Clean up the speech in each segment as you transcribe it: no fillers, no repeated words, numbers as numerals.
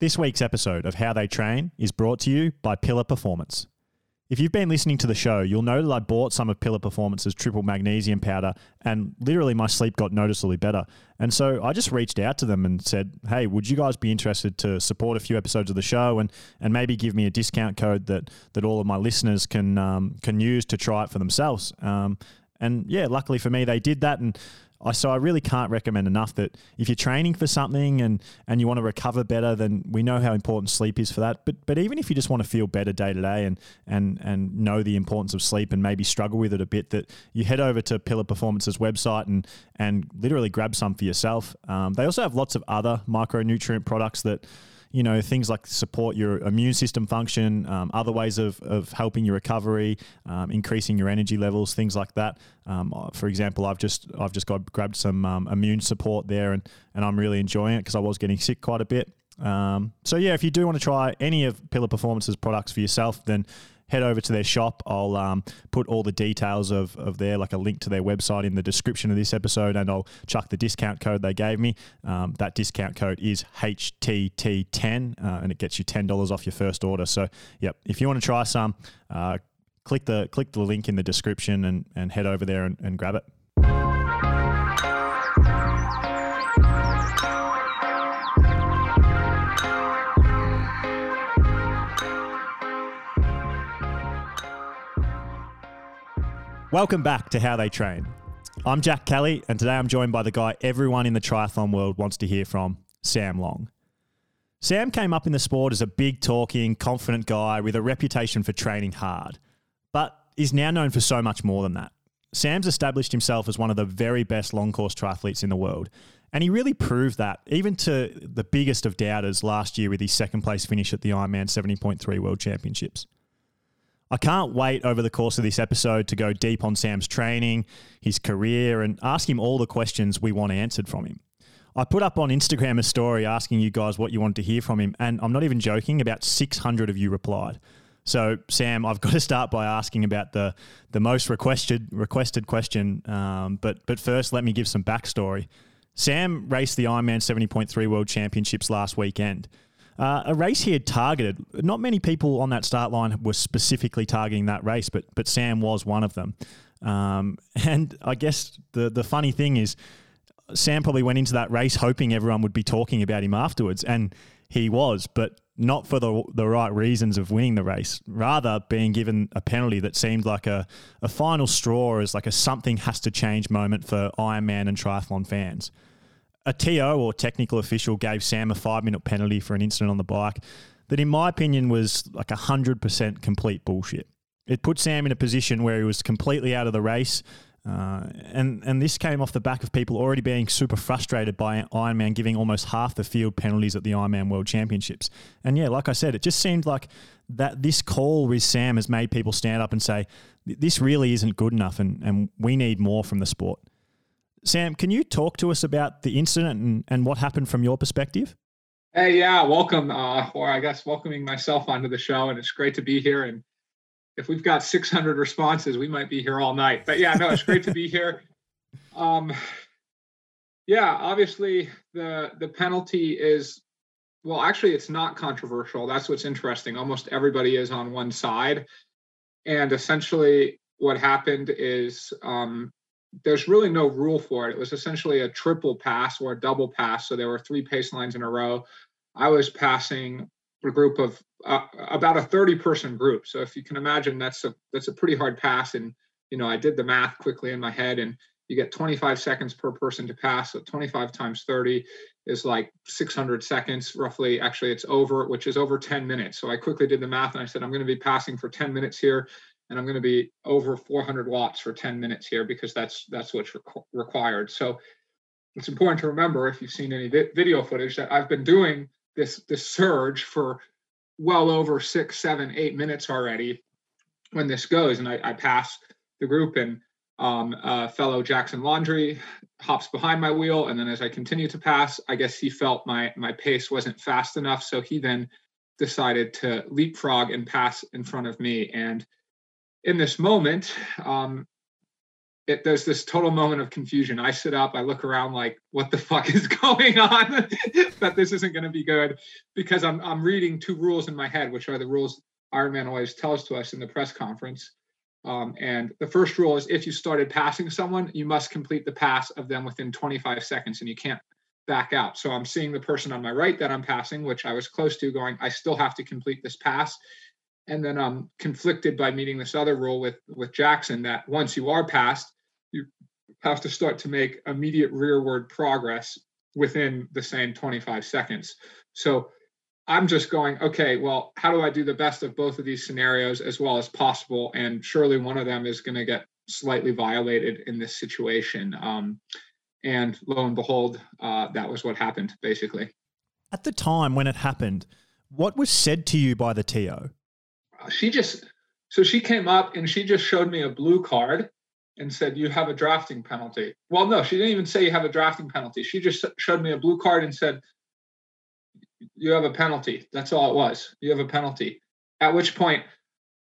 This week's episode of How They Train is brought to you by Pillar Performance. If you've been listening to the show, you'll know that I bought some of Pillar Performance's triple magnesium powder and literally my sleep got noticeably better. And so I just reached out to them and said, hey, would you guys be interested to support a few episodes of the show and maybe give me a discount code that all of my listeners can use to try it for themselves? And yeah, luckily for me, they did that. And so I really can't recommend enough that if you're training for something and you want to recover better, then we know how important sleep is for that. But even if you just want to feel better day to day and know the importance of sleep and maybe struggle with it a bit, that you head over to Pillar Performance's website and literally grab some for yourself. They also have lots of other micronutrient products that, you know, things like support your immune system function, other ways of helping your recovery, increasing your energy levels, things like that. For example, I've just grabbed some immune support there and I'm really enjoying it because I was getting sick quite a bit. So yeah, if you do want to try any of Pillar Performance's products for yourself, then head over to their shop. I'll put all the details of their, like a link to their website in the description of this episode, and I'll chuck the discount code they gave me. That discount code is HTT10, and it gets you $10 off your first order. So, yep, if you want to try some, click the link in the description and head over there and grab it. Welcome back to How They Train. I'm Jack Kelly, and today I'm joined by the guy everyone in the triathlon world wants to hear from, Sam Long. Sam came up in the sport as a big-talking, confident guy with a reputation for training hard, but is now known for so much more than that. Sam's established himself as one of the very best long-course triathletes in the world, and he really proved that, even to the biggest of doubters last year with his second-place finish at the Ironman 70.3 World Championships. I can't wait over the course of this episode to go deep on Sam's training, his career, and ask him all the questions we want answered from him. I put up on Instagram a story asking you guys what you wanted to hear from him, and I'm not even joking, about 600 of you replied. So, Sam, I've got to start by asking about the most requested question, but first let me give some backstory. Sam raced the Ironman 70.3 World Championships last weekend. A race he had targeted. Not many people on that start line were specifically targeting that race, but Sam was one of them. And I guess the funny thing is, Sam probably went into that race hoping everyone would be talking about him afterwards, and he was, but not for the right reasons of winning the race, rather being given a penalty that seemed like a final straw, as like a something has to change moment for Ironman and triathlon fans. A TO, or technical official, gave Sam a 5-minute penalty for an incident on the bike that, in my opinion, was like 100% complete bullshit. It put Sam in a position where he was completely out of the race, and this came off the back of people already being super frustrated by Ironman giving almost half the field penalties at the Ironman World Championships. And yeah, like I said, it just seemed like that this call with Sam has made people stand up and say, this really isn't good enough and we need more from the sport. Sam, can you talk to us about the incident and what happened from your perspective? Hey, yeah, welcome, or I guess welcoming myself onto the show, and it's great to be here. And if we've got 600 responses, we might be here all night. But yeah, no, it's great to be here. Yeah, obviously the penalty is, well, actually it's not controversial. That's what's interesting. Almost everybody is on one side. And essentially what happened is, there's really no rule for it. It was essentially a triple pass or a double pass. So there were three pace lines in a row. I was passing a group of about a 30-person group. So if you can imagine, that's a pretty hard pass. And, you know, I did the math quickly in my head, and you get 25 seconds per person to pass. So 25 times 30 is like 600 seconds, roughly. Actually, it's over, which is over 10 minutes. So I quickly did the math and I said, I'm going to be passing for 10 minutes here. And I'm going to be over 400 watts for 10 minutes here, because that's what's required. So it's important to remember, if you've seen any video footage, that I've been doing this surge for well over 6, 7, 8 minutes already when this goes. And I pass the group, and fellow Jackson Laundry hops behind my wheel. And then as I continue to pass, I guess he felt my pace wasn't fast enough. So he then decided to leapfrog and pass in front of me. And in this moment, there's this total moment of confusion. I sit up, I look around like, what the fuck is going on? That this isn't going to be good, because I'm reading two rules in my head, which are the rules Ironman always tells to us in the press conference. And the first rule is if you started passing someone, you must complete the pass of them within 25 seconds and you can't back out. So I'm seeing the person on my right that I'm passing, which I was close to, going, I still have to complete this pass. And then I'm conflicted by meeting this other rule with Jackson that once you are passed, you have to start to make immediate rearward progress within the same 25 seconds. So I'm just going, okay, well, how do I do the best of both of these scenarios as well as possible? And surely one of them is going to get slightly violated in this situation. And lo and behold, that was what happened, basically. At the time when it happened, what was said to you by the TO? She came up and she just showed me a blue card and said, you have a drafting penalty. Well, no, she didn't even say you have a drafting penalty. She just showed me a blue card and said, you have a penalty. That's all it was. You have a penalty. At which point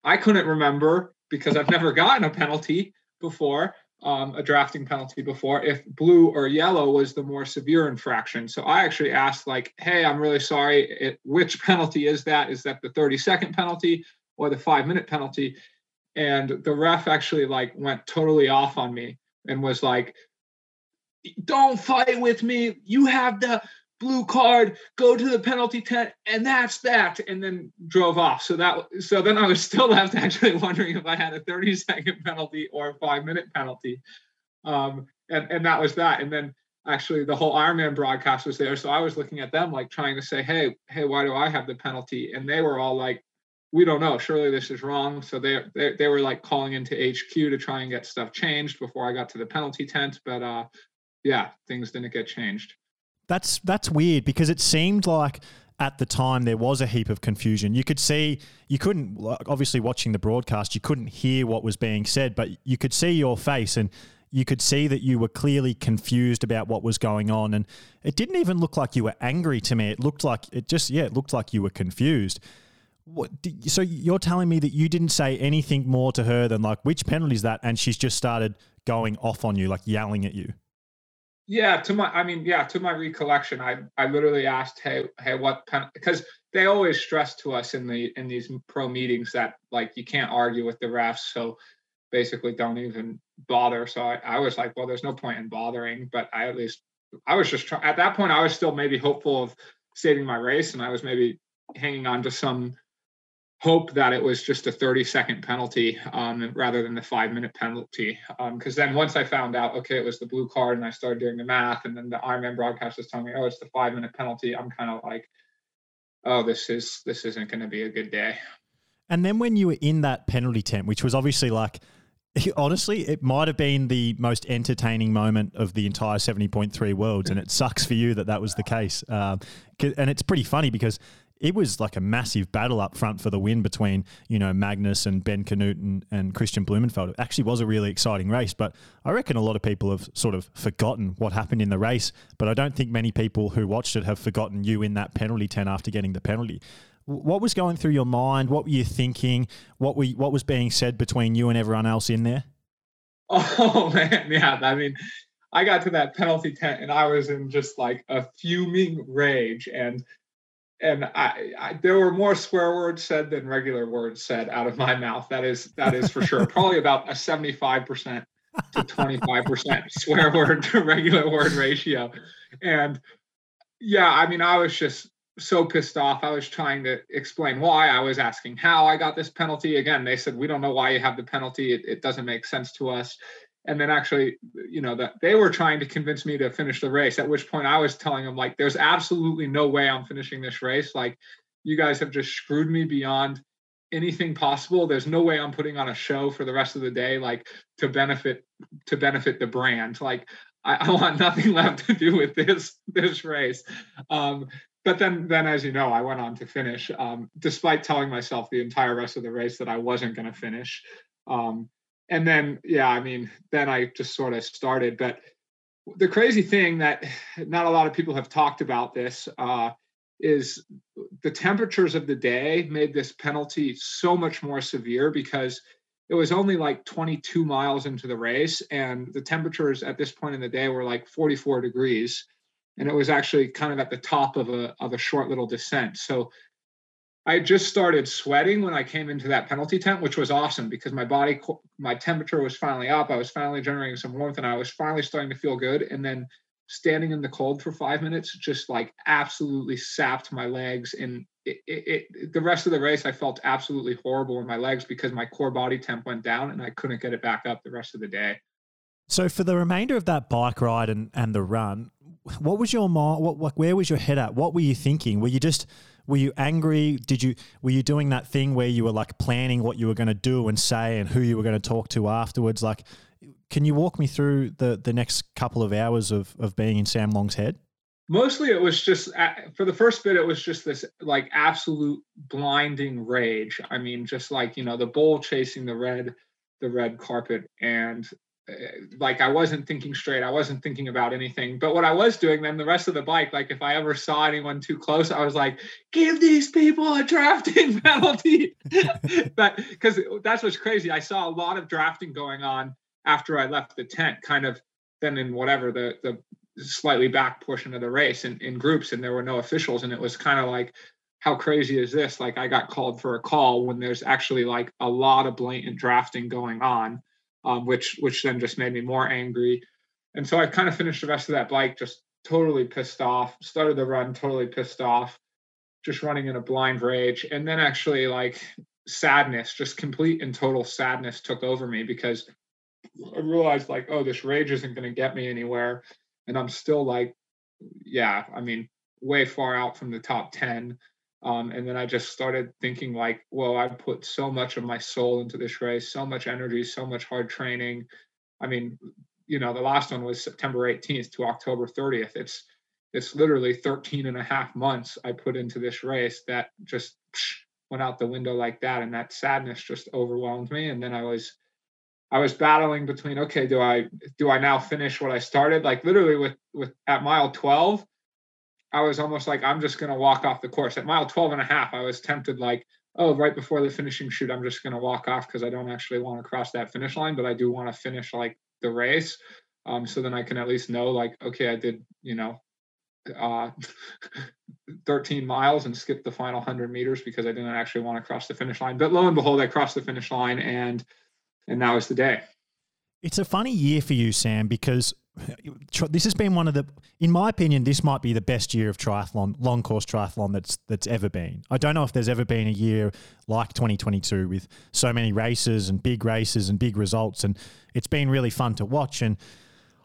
I couldn't remember, because I've never gotten a penalty before, a drafting penalty before, if blue or yellow was the more severe infraction. So I actually asked, like, hey, I'm really sorry. Which penalty is that? Is that the 30-second penalty or the 5-minute penalty? And the ref actually like went totally off on me and was like, don't fight with me. You have the blue card, go to the penalty tent, and that's that, and then drove off. So then I was still left actually wondering if I had a 30-second penalty or a 5-minute penalty. And that was that. And then actually the whole Ironman broadcast was there. So I was looking at them like trying to say, hey, why do I have the penalty? And they were all like, we don't know, surely this is wrong. So they were like calling into HQ to try and get stuff changed before I got to the penalty tent. But yeah, things didn't get changed. That's weird, because it seemed like at the time there was a heap of confusion. You could see, you couldn't, obviously watching the broadcast, you couldn't hear what was being said, but you could see your face and you could see that you were clearly confused about what was going on. And it didn't even look like you were angry to me. It looked like it looked like you were confused. So you're telling me that you didn't say anything more to her than like, which penalty is that? And she's just started going off on you, like yelling at you. Yeah, to my recollection, I literally asked, hey, what penalty? Because they always stress to us in these pro meetings that like you can't argue with the refs, so basically don't even bother. So I was like, well, there's no point in bothering. But I was just trying. At that point, I was still maybe hopeful of saving my race, and I was maybe hanging on to some hope that it was just a 30-second penalty rather than the 5-minute penalty. Because then once I found out, okay, it was the blue card, and I started doing the math, and then the Ironman broadcast was telling me, oh, it's the 5-minute penalty, I'm kind of like, oh, this isn't going to be a good day. And then when you were in that penalty tent, which was obviously like, honestly, it might have been the most entertaining moment of the entire 70.3 Worlds, and it sucks for you that was the case. And it's pretty funny because it was like a massive battle up front for the win between, you know, Magnus and Ben Knut and Kristian Blummenfelt. It actually was a really exciting race, but I reckon a lot of people have sort of forgotten what happened in the race, but I don't think many people who watched it have forgotten you in that penalty tent after getting the penalty. What was going through your mind? What were you thinking? What was being said between you and everyone else in there? Oh, man, yeah. I mean, I got to that penalty tent and I was in just like a fuming rage, and there were more swear words said than regular words said out of my mouth. That is for sure. Probably about a 75% to 25% swear word to regular word ratio. And yeah, I mean, I was just so pissed off. I was trying to explain why. I was asking how I got this penalty. Again, they said, we don't know why you have the penalty. It doesn't make sense to us. And then actually, you know, that they were trying to convince me to finish the race, at which point I was telling them, like, there's absolutely no way I'm finishing this race. Like, you guys have just screwed me beyond anything possible. There's no way I'm putting on a show for the rest of the day, like, to benefit the brand. Like, I want nothing left to do with this race. But then, as you know, I went on to finish, despite telling myself the entire rest of the race that I wasn't going to finish. And then, yeah, I mean, then I just sort of started. But the crazy thing that not a lot of people have talked about this is the temperatures of the day made this penalty so much more severe, because it was only like 22 miles into the race, and the temperatures at this point in the day were like 44 degrees. And it was actually kind of at the top of a short little descent. So I just started sweating when I came into that penalty tent, which was awesome because my temperature was finally up. I was finally generating some warmth and I was finally starting to feel good. And then standing in the cold for 5 minutes just like absolutely sapped my legs. And the rest of the race, I felt absolutely horrible in my legs because my core body temp went down and I couldn't get it back up the rest of the day. So for the remainder of that bike ride and the run, what was your mind? Where was your head at? What were you thinking? Were you angry? Were you doing that thing where you were like planning what you were going to do and say and who you were going to talk to afterwards? Like, can you walk me through the next couple of hours of being in Sam Long's head? Mostly it was just, for the first bit, it was just this like absolute blinding rage. I mean, just like, you know, the bull chasing the red carpet, and like I wasn't thinking straight. I wasn't thinking about anything. But what I was doing then the rest of the bike, like if I ever saw anyone too close, I was like, give these people a drafting penalty. But because that's what's crazy. I saw a lot of drafting going on after I left the tent, kind of then in whatever the slightly back portion of the race in groups, and there were no officials. And it was kind of like, how crazy is this? Like I got called for a call when there's actually like a lot of blatant drafting going on. Which then just made me more angry. And so I kind of finished the rest of that bike just totally pissed off, started the run totally pissed off, just running in a blind rage. And then actually like sadness, just complete and total sadness took over me because I realized like, oh, this rage isn't going to get me anywhere. And I'm still like, yeah, I mean, way far out from the top 10. And then I just started thinking like, well, I've put so much of my soul into this race, so much energy, so much hard training. I mean, you know, the last one was September 18th to October 30th. It's literally 13 and a half months I put into this race that just went out the window like that. And that sadness just overwhelmed me. And then I was battling between, okay, do I now finish what I started? Like literally with at mile 12, I was almost like, I'm just going to walk off the course. At mile 12 and a half, I was tempted like, oh, right before the finishing chute, I'm just going to walk off because I don't actually want to cross that finish line, but I do want to finish like the race. So then I can at least know like, okay, I did, you know, 13 miles and skipped the final 100 meters because I didn't actually want to cross the finish line. But lo and behold, I crossed the finish line and now is the day. It's a funny year for you, Sam, because this has been one of the, in my opinion, this might be the best year of triathlon, long course triathlon that's ever been. I don't know if there's ever been a year like 2022 with so many races and big results, and it's been really fun to watch. And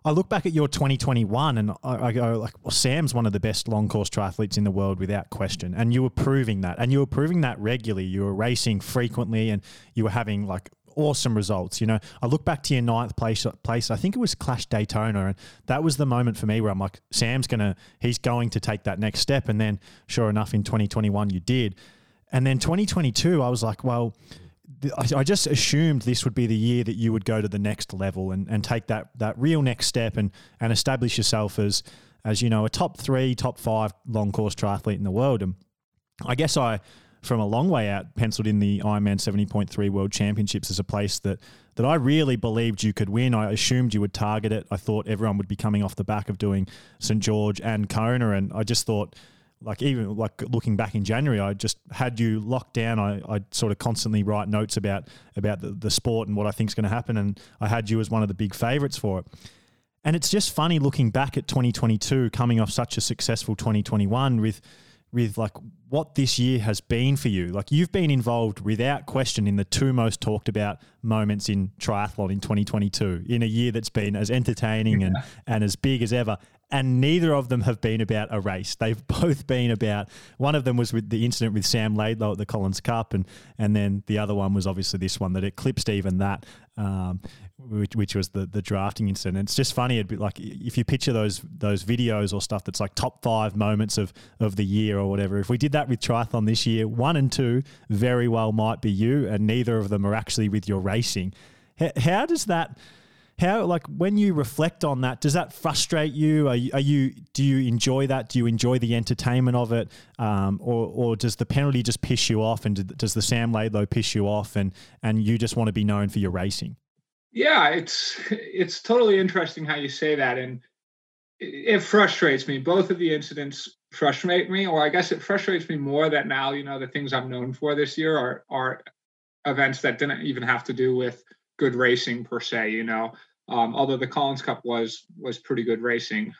I look back at your 2021 and I go like, well, Sam's one of the best long course triathletes in the world without question. And you were proving that, and you were proving that regularly. You were racing frequently and you were having like awesome results. You know, I look back to your ninth place, I think it was Clash Daytona, and that was the moment for me where I'm like, Sam's he's going to take that next step. And then sure enough, in 2021 you did. And then 2022, I was like, well, I just assumed this would be the year that you would go to the next level and take that real next step and establish yourself as you know, a top 5 long course triathlete in the world. And I guess I, from a long way out, penciled in the Ironman 70.3 World Championships as a place that I really believed you could win. I assumed you would target it. I thought everyone would be coming off the back of doing St. George and Kona. And I just thought, like, even like looking back in January, I just had you locked down. I sort of constantly write notes about the sport and what I think is going to happen. And I had you as one of the big favorites for it. And it's just funny looking back at 2022, coming off such a successful 2021 with like what this year has been for you. Like you've been involved without question in the two most talked about moments in triathlon in 2022, in a year that's been as entertaining and as big as ever. And neither of them have been about a race. They've both been about, one of them was with the incident with Sam Laidlow at the Collins Cup, and then the other one was obviously this one that eclipsed even that, which was the drafting incident. And it's just funny, it'd be like if you picture those videos or stuff that's like top 5 moments of the year or whatever. If we did that with triathlon this year, 1 and 2 very well might be you, and neither of them are actually with your racing. How does that... How, like, when you reflect on that, does that frustrate you? Do you enjoy that? Do you enjoy the entertainment of it? Or does the penalty just piss you off? And does the Sam Laidlow piss you off? And you just want to be known for your racing? Yeah, it's totally interesting how you say that. And it frustrates me. Both of the incidents frustrate me, or I guess it frustrates me more that now, you know, the things I'm known for this year are events that didn't even have to do with good racing per se, you know, although the Collins Cup was pretty good racing.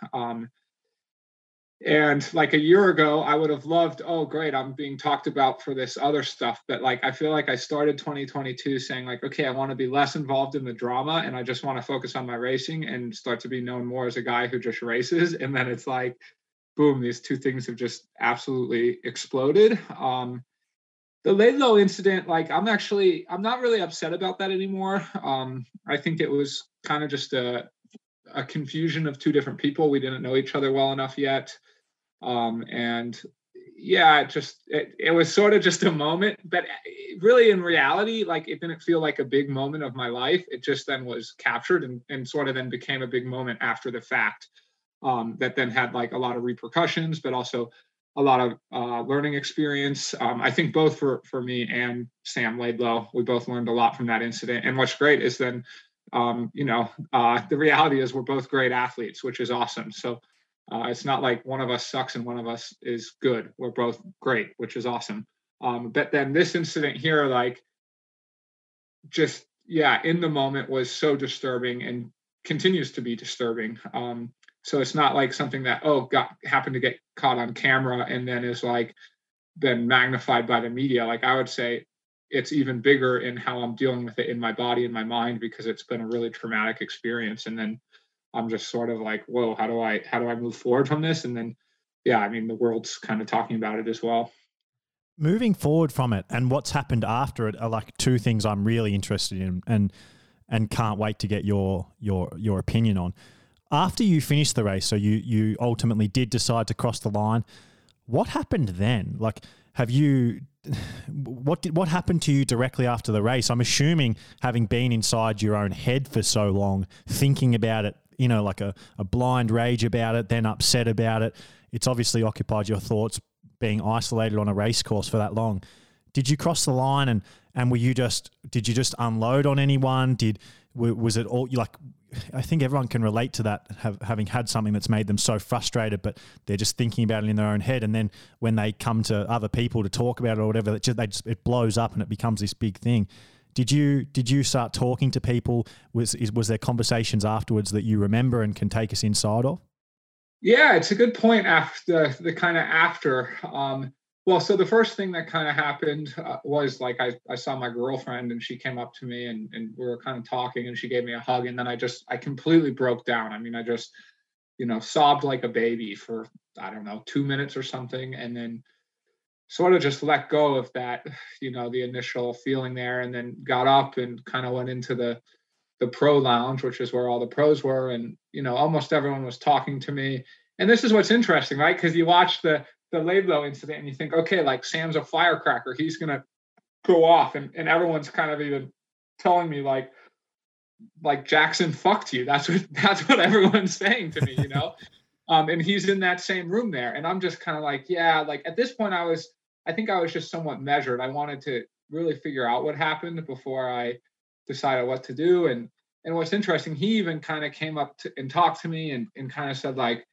And like a year ago, I would have loved, oh, great, I'm being talked about for this other stuff. But like, I feel like I started 2022 saying like, okay, I want to be less involved in the drama and I just want to focus on my racing and start to be known more as a guy who just races. And then it's like, boom, these two things have just absolutely exploded. The Laidlow incident, like I'm not really upset about that anymore. I think it was kind of just a confusion of two different people. We didn't know each other well enough yet. And yeah, it was sort of just a moment, but really in reality, like it didn't feel like a big moment of my life. It just then was captured and sort of then became a big moment after the fact, that then had like a lot of repercussions, but also a lot of learning experience. I think both for me and Sam Laidlow, we both learned a lot from that incident. And what's great is then, the reality is we're both great athletes, which is awesome. So it's not like one of us sucks and one of us is good. We're both great, which is awesome. But then this incident here, like just, yeah, in the moment was so disturbing and continues to be disturbing. So it's not like something that, happened to get caught on camera and then is like been magnified by the media. Like I would say it's even bigger in how I'm dealing with it in my body and my mind, because it's been a really traumatic experience. And then I'm just sort of like, whoa, how do I move forward from this? And then, yeah, I mean, the world's kind of talking about it as well. Moving forward from it and what's happened after it are like two things I'm really interested in and can't wait to get your opinion on. After you finished the race, so you ultimately did decide to cross the line, what happened then? Like, what happened to you directly after the race? I'm assuming having been inside your own head for so long, thinking about it, you know, like a blind rage about it, then upset about it. It's obviously occupied your thoughts being isolated on a race course for that long. Did you cross the line and did you just unload on anyone? Was it all, like, I think everyone can relate to that, having had something that's made them so frustrated, but they're just thinking about it in their own head. And then when they come to other people to talk about it or whatever, it blows up and it becomes this big thing. Did you start talking to people? Was there conversations afterwards that you remember and can take us inside of? Yeah, it's a good point after the kind of after. Well, so the first thing that kind of happened was like I saw my girlfriend and she came up to me and we were kind of talking and she gave me a hug. And then I completely broke down. I mean, I just, you know, sobbed like a baby for, I don't know, 2 minutes or something. And then sort of just let go of that, you know, the initial feeling there, and then got up and kind of went into the pro lounge, which is where all the pros were. And, you know, almost everyone was talking to me. And this is what's interesting, right? Because you watch the Laidlow incident and you think, okay, like Sam's a firecracker, he's gonna go off, and everyone's kind of even telling me like Jackson fucked you. That's what everyone's saying to me, you know. And he's in that same room there, and I'm just kind of like, yeah, like at this point I think I was just somewhat measured. I wanted to really figure out what happened before I decided what to do. And what's interesting, he even kind of came up and talked to me and kind of said like,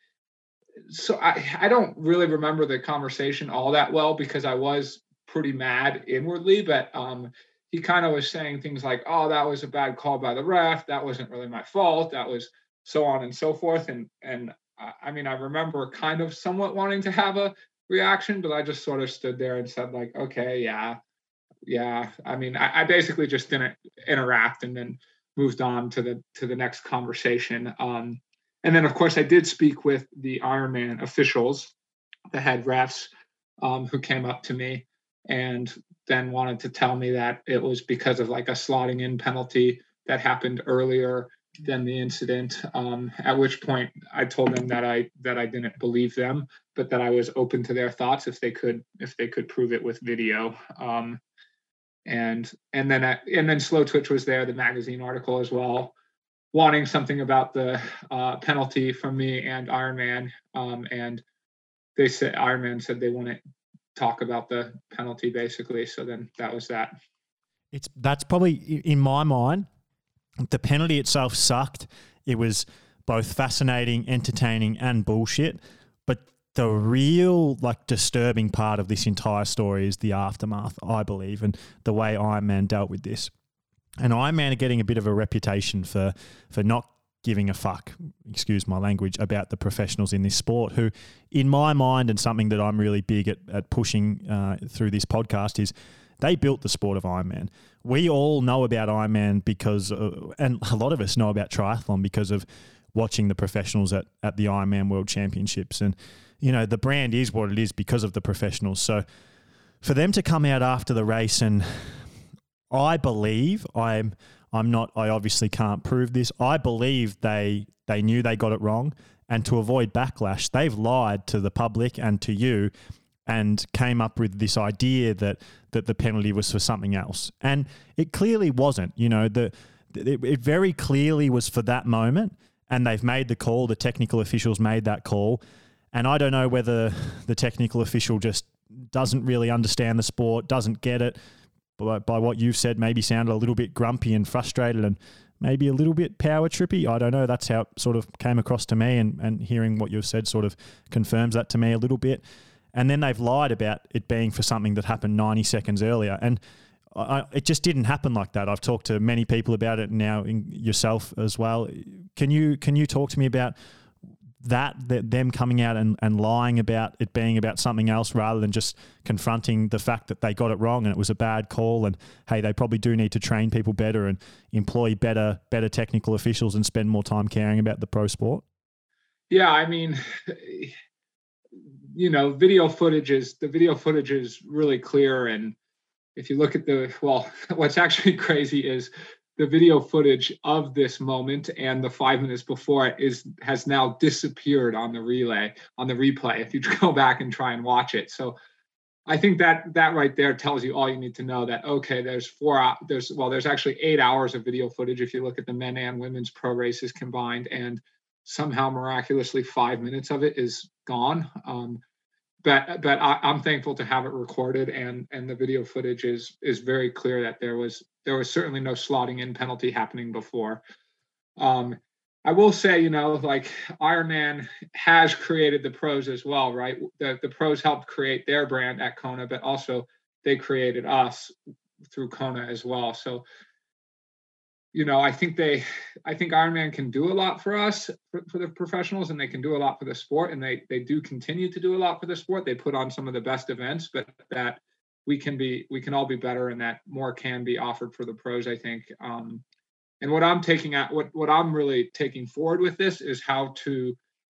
so I don't really remember the conversation all that well because I was pretty mad inwardly, but he kind of was saying things like, oh, that was a bad call by the ref. That wasn't really my fault. That was so on and so forth. And I mean, I remember kind of somewhat wanting to have a reaction, but I just sort of stood there and said like, okay, yeah. I mean, I basically just didn't interact and then moved on to the next conversation. And then, of course, I did speak with the Ironman officials, the head refs, who came up to me and then wanted to tell me that it was because of like a slotting in penalty that happened earlier than the incident, at which point I told them that I didn't believe them, but that I was open to their thoughts if they could prove it with video. And then Slow Twitch was there, the magazine article as well. wanting something about the penalty from me and Ironman, and they said Ironman said they wouldn't talk about the penalty basically. So then that was that. That's probably, in my mind, the penalty itself sucked. It was both fascinating, entertaining, and bullshit. But the real, like, disturbing part of this entire story is the aftermath, I believe, and the way Ironman dealt with this. And Ironman are getting a bit of a reputation for not giving a fuck, excuse my language, about the professionals in this sport who, in my mind, and something that I'm really big at pushing through this podcast is they built the sport of Ironman. We all know about Ironman because, and a lot of us know about triathlon because of watching the professionals at the Ironman World Championships. And, you know, the brand is what it is because of the professionals. So for them to come out after the race and I believe, I'm not, I obviously can't prove this. I believe they knew they got it wrong, and to avoid backlash, they've lied to the public and to you and came up with this idea that the penalty was for something else. And it clearly wasn't, you know, it very clearly was for that moment, and they've made the call, the technical officials made that call. And I don't know whether the technical official just doesn't really understand the sport, doesn't get it, by what you've said, maybe sounded a little bit grumpy and frustrated and maybe a little bit power trippy. I don't know. That's how it sort of came across to me, and hearing what you've said sort of confirms that to me a little bit. And then they've lied about it being for something that happened 90 seconds earlier. And it just didn't happen like that. I've talked to many people about it now, yourself as well. Can you talk to me about that them coming out and lying about it being about something else rather than just confronting the fact that they got it wrong and it was a bad call, and hey, they probably do need to train people better and employ better technical officials and spend more time caring about the pro sport? Yeah, I mean, you know, the video footage is really clear, and if you look at what's actually crazy is the video footage of this moment and the 5 minutes before it has now disappeared on the replay, if you go back and try and watch it. So I think that right there tells you all you need to know that, okay, there's actually 8 hours of video footage if you look at the men and women's pro races combined, and somehow miraculously 5 minutes of it is gone. But I'm thankful to have it recorded, and the video footage is very clear that there was certainly no slotting in penalty happening before. I will say, you know, like, Ironman has created the pros as well, right? The pros helped create their brand at Kona, but also they created us through Kona as well. So, you know, I think Ironman can do a lot for us, for the professionals, and they can do a lot for the sport, and they do continue to do a lot for the sport. They put on some of the best events, but that we can all be better, and that more can be offered for the pros, I think. And what I'm really taking forward with this is how to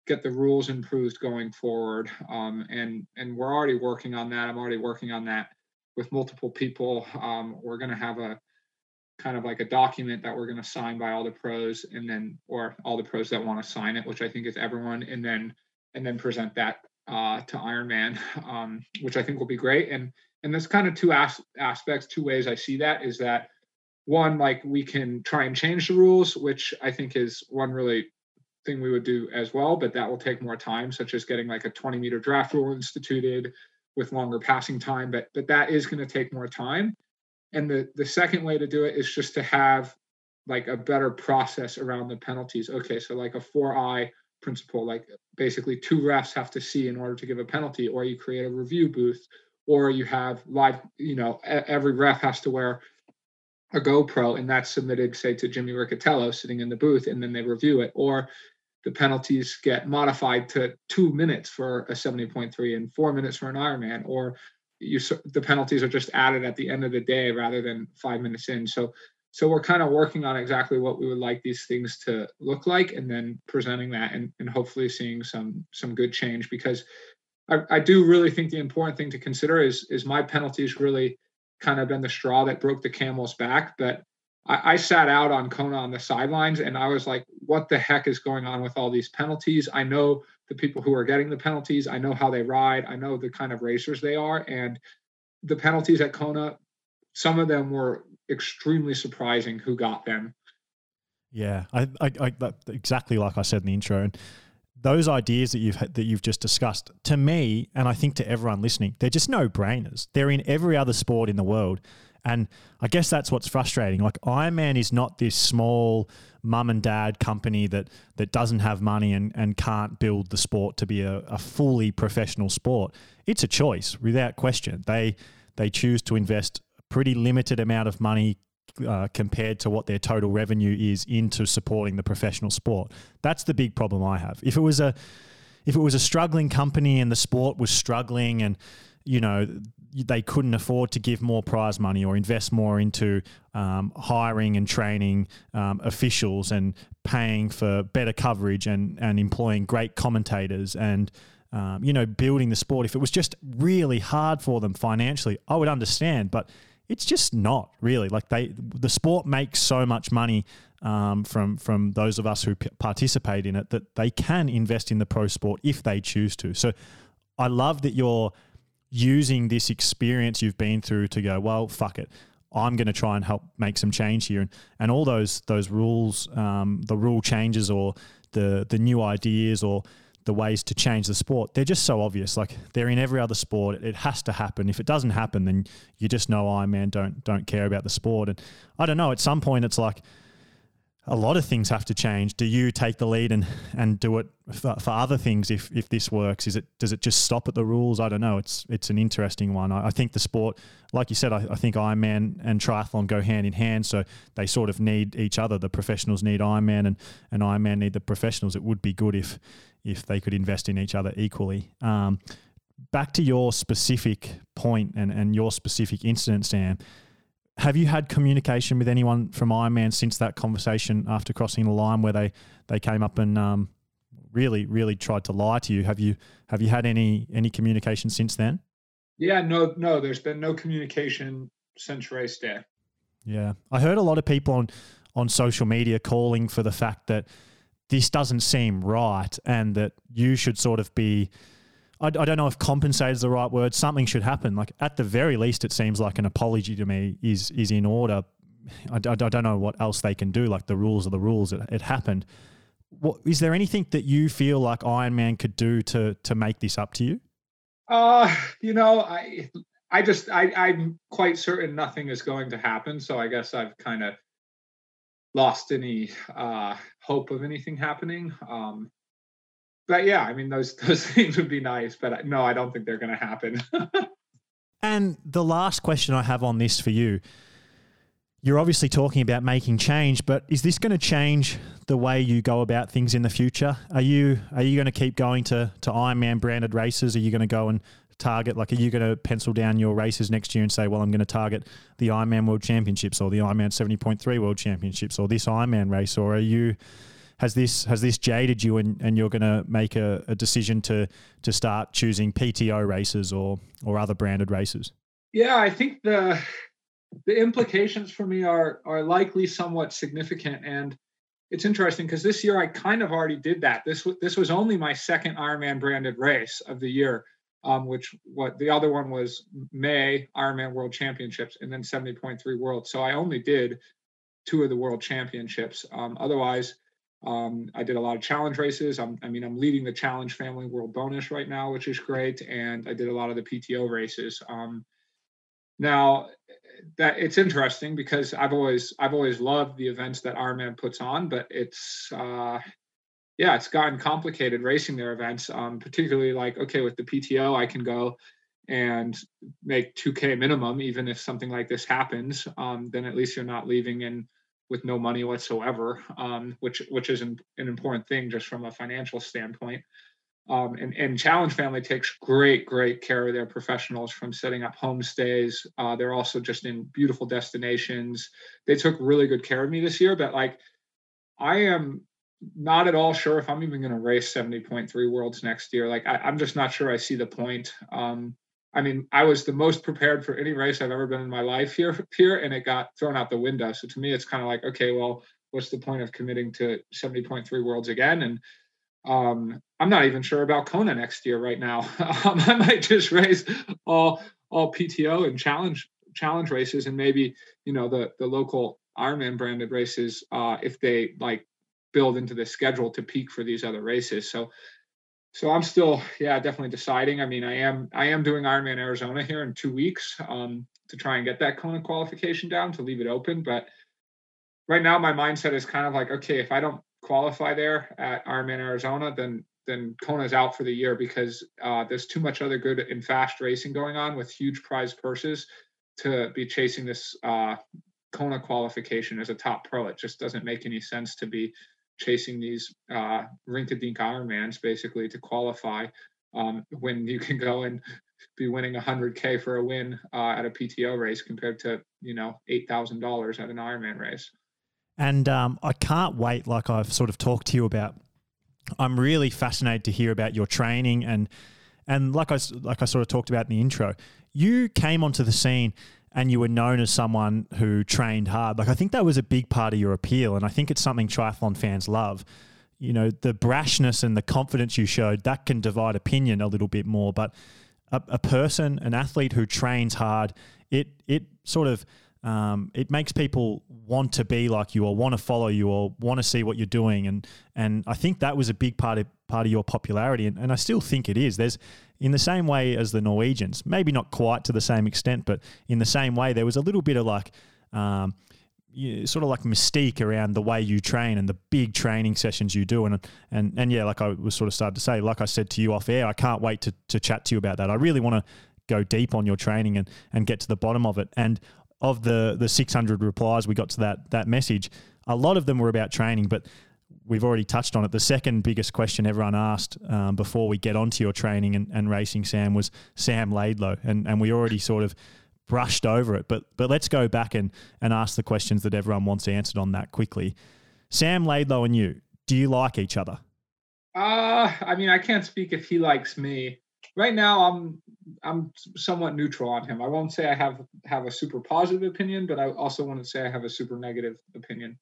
get the rules improved going forward. And we're already working on that. I'm already working on that with multiple people. We're going to have a kind of like a document that we're going to sign by all the pros, and then, or all the pros that want to sign it, which I think is everyone, and then present that to Ironman, which I think will be great. And there's kind of two aspects, two ways I see that, is that one, like, we can try and change the rules, which I think is one really thing we would do as well, but that will take more time, such as getting like a 20-meter draft rule instituted with longer passing time, but that is going to take more time. And the second way to do it is just to have like a better process around the penalties. Okay, so like a 4i principle, like basically 2 refs have to see in order to give a penalty, or you create a review booth, or you have live, you know, every ref has to wear a GoPro, and that's submitted, say, to Jimmy Riccitello sitting in the booth, and then they review it. Or the penalties get modified to 2 minutes for a 70.3 and 4 minutes for an Ironman, or the penalties are just added at the end of the day rather than 5 minutes in. So we're kind of working on exactly what we would like these things to look like, and then presenting that, and hopefully seeing some good change, because I do really think the important thing to consider is my penalties really kind of been the straw that broke the camel's back. But I sat out on Kona on the sidelines, and I was like, what the heck is going on with all these penalties? I know the people who are getting the penalties. I know how they ride. I know the kind of racers they are. And the penalties at Kona, some of them were extremely surprising who got them. Yeah, I exactly like I said in the intro. And those ideas that you've just discussed, to me, and I think to everyone listening, they're just no-brainers. They're in every other sport in the world. And I guess that's what's frustrating. Like, Ironman is not this small mum and dad company that doesn't have money and can't build the sport to be a fully professional sport. It's a choice, without question. They choose to invest a pretty limited amount of money compared to what their total revenue is into supporting the professional sport. That's the big problem I have. If it was a struggling company and the sport was struggling and, you know, they couldn't afford to give more prize money or invest more into hiring and training officials and paying for better coverage and employing great commentators and, you know, building the sport. If it was just really hard for them financially, I would understand, but it's just not really. Like, the sport makes so much money from those of us who participate in it that they can invest in the pro sport if they choose to. So I love that you're using this experience you've been through to go, well, fuck it, I'm going to try and help make some change here. And all those rules, the rule changes or the new ideas or the ways to change the sport, they're just so obvious. Like, they're in every other sport. It has to happen. If it doesn't happen, then you just know Ironman don't care about the sport. And I don't know, at some point it's like a lot of things have to change. Do you take the lead and do it for other things if this works? Does it just stop at the rules? I don't know. It's an interesting one. I think the sport, like you said, I think Ironman and triathlon go hand in hand, so they sort of need each other. The professionals need Ironman and Ironman need the professionals. It would be good if they could invest in each other equally. Back to your specific point and your specific incident, Sam. Have you had communication with anyone from Ironman since that conversation after crossing the line where they came up and really, really tried to lie to you? Have you had any communication since then? Yeah, no, there's been no communication since race day. Yeah. I heard a lot of people on social media calling for the fact that this doesn't seem right and that you should sort of be, I don't know if compensate is the right word. Something should happen. Like, at the very least, it seems like an apology to me is in order. I don't know what else they can do. Like, the rules are the rules. It happened. Is there anything that you feel like Ironman could do to make this up to you? You know, I'm quite certain nothing is going to happen. So I guess I've kind of lost any hope of anything happening. But yeah, I mean, those things would be nice, but no, I don't think they're going to happen. And the last question I have on this for you, you're obviously talking about making change, but is this going to change the way you go about things in the future? Are you going to keep going to Ironman branded races? Are you going to go and target, like, are you going to pencil down your races next year and say, well, I'm going to target the Ironman World Championships or the Ironman 70.3 World Championships or this Ironman race? Or are you... Has this jaded you and you're going to make a decision to start choosing PTO races or other branded races? Yeah, I think the implications for me are likely somewhat significant. And it's interesting because this year I kind of already did that. This was only my second Ironman branded race of the year, the other one was May Ironman World Championships and then 70.3 World. So I only did two of the World Championships. Otherwise... I did a lot of challenge races. I'm leading the Challenge Family World Bonus right now, which is great. And I did a lot of the PTO races. Now that it's interesting because I've always loved the events that Ironman puts on, but it's gotten complicated racing their events. Particularly like, okay, with the PTO, I can go and make 2K minimum, even if something like this happens, then at least you're not leaving in with no money whatsoever, which is an important thing just from a financial standpoint. And Challenge Family takes great care of their professionals, from setting up homestays. They're also just in beautiful destinations. They took really good care of me this year, but like, I am not at all sure if I'm even going to race 70.3 Worlds next year. Like, I'm just not sure I see the point. I mean, I was the most prepared for any race I've ever been in my life here, and it got thrown out the window. So to me, it's kind of like, okay, well, what's the point of committing to 70.3 Worlds again? And I'm not even sure about Kona next year right now. I might just race all PTO and challenge races, and maybe, you know, the local Ironman branded races if they like build into the schedule to peak for these other races. So I'm still, definitely deciding. I mean, I am doing Ironman Arizona here in 2 weeks to try and get that Kona qualification down, to leave it open. But right now my mindset is kind of like, okay, if I don't qualify there at Ironman Arizona, then Kona's out for the year, because there's too much other good and fast racing going on with huge prize purses to be chasing this Kona qualification as a top pro. It just doesn't make any sense to be chasing these rink-a-dink Ironmans basically to qualify when you can go and be winning $100K for a win at a PTO race compared to, $8,000 at an Ironman race. And I can't wait, like I've sort of talked to you about. I'm really fascinated to hear about your training and like I sort of talked about in the intro, you came onto the scene and you were known as someone who trained hard. Like, I think that was a big part of your appeal, and I think it's something triathlon fans love. The brashness and the confidence you showed, that can divide opinion a little bit more, but a person, an athlete who trains hard, it sort of it makes people want to be like you, or want to follow you, or want to see what you're doing. And I think that was a big part of your popularity. And I still think it is. There's, in the same way as the Norwegians, maybe not quite to the same extent, but in the same way, there was a little bit of like, sort of like mystique around the way you train and the big training sessions you do. And yeah, like I was sort of started to say, like I said to you off air, I can't wait to chat to you about that. I really want to go deep on your training and get to the bottom of it. And of the 600 replies we got to that message, a lot of them were about training, but we've already touched on it. The second biggest question everyone asked before we get onto your training and racing, Sam, was Sam Laidlow. And we already sort of brushed over it. But let's go back and ask the questions that everyone wants answered on that quickly. Sam Laidlow and you, do you like each other? I mean, I can't speak if he likes me. Right now, I'm somewhat neutral on him. I won't say I have a super positive opinion, but I also wouldn't say I have a super negative opinion.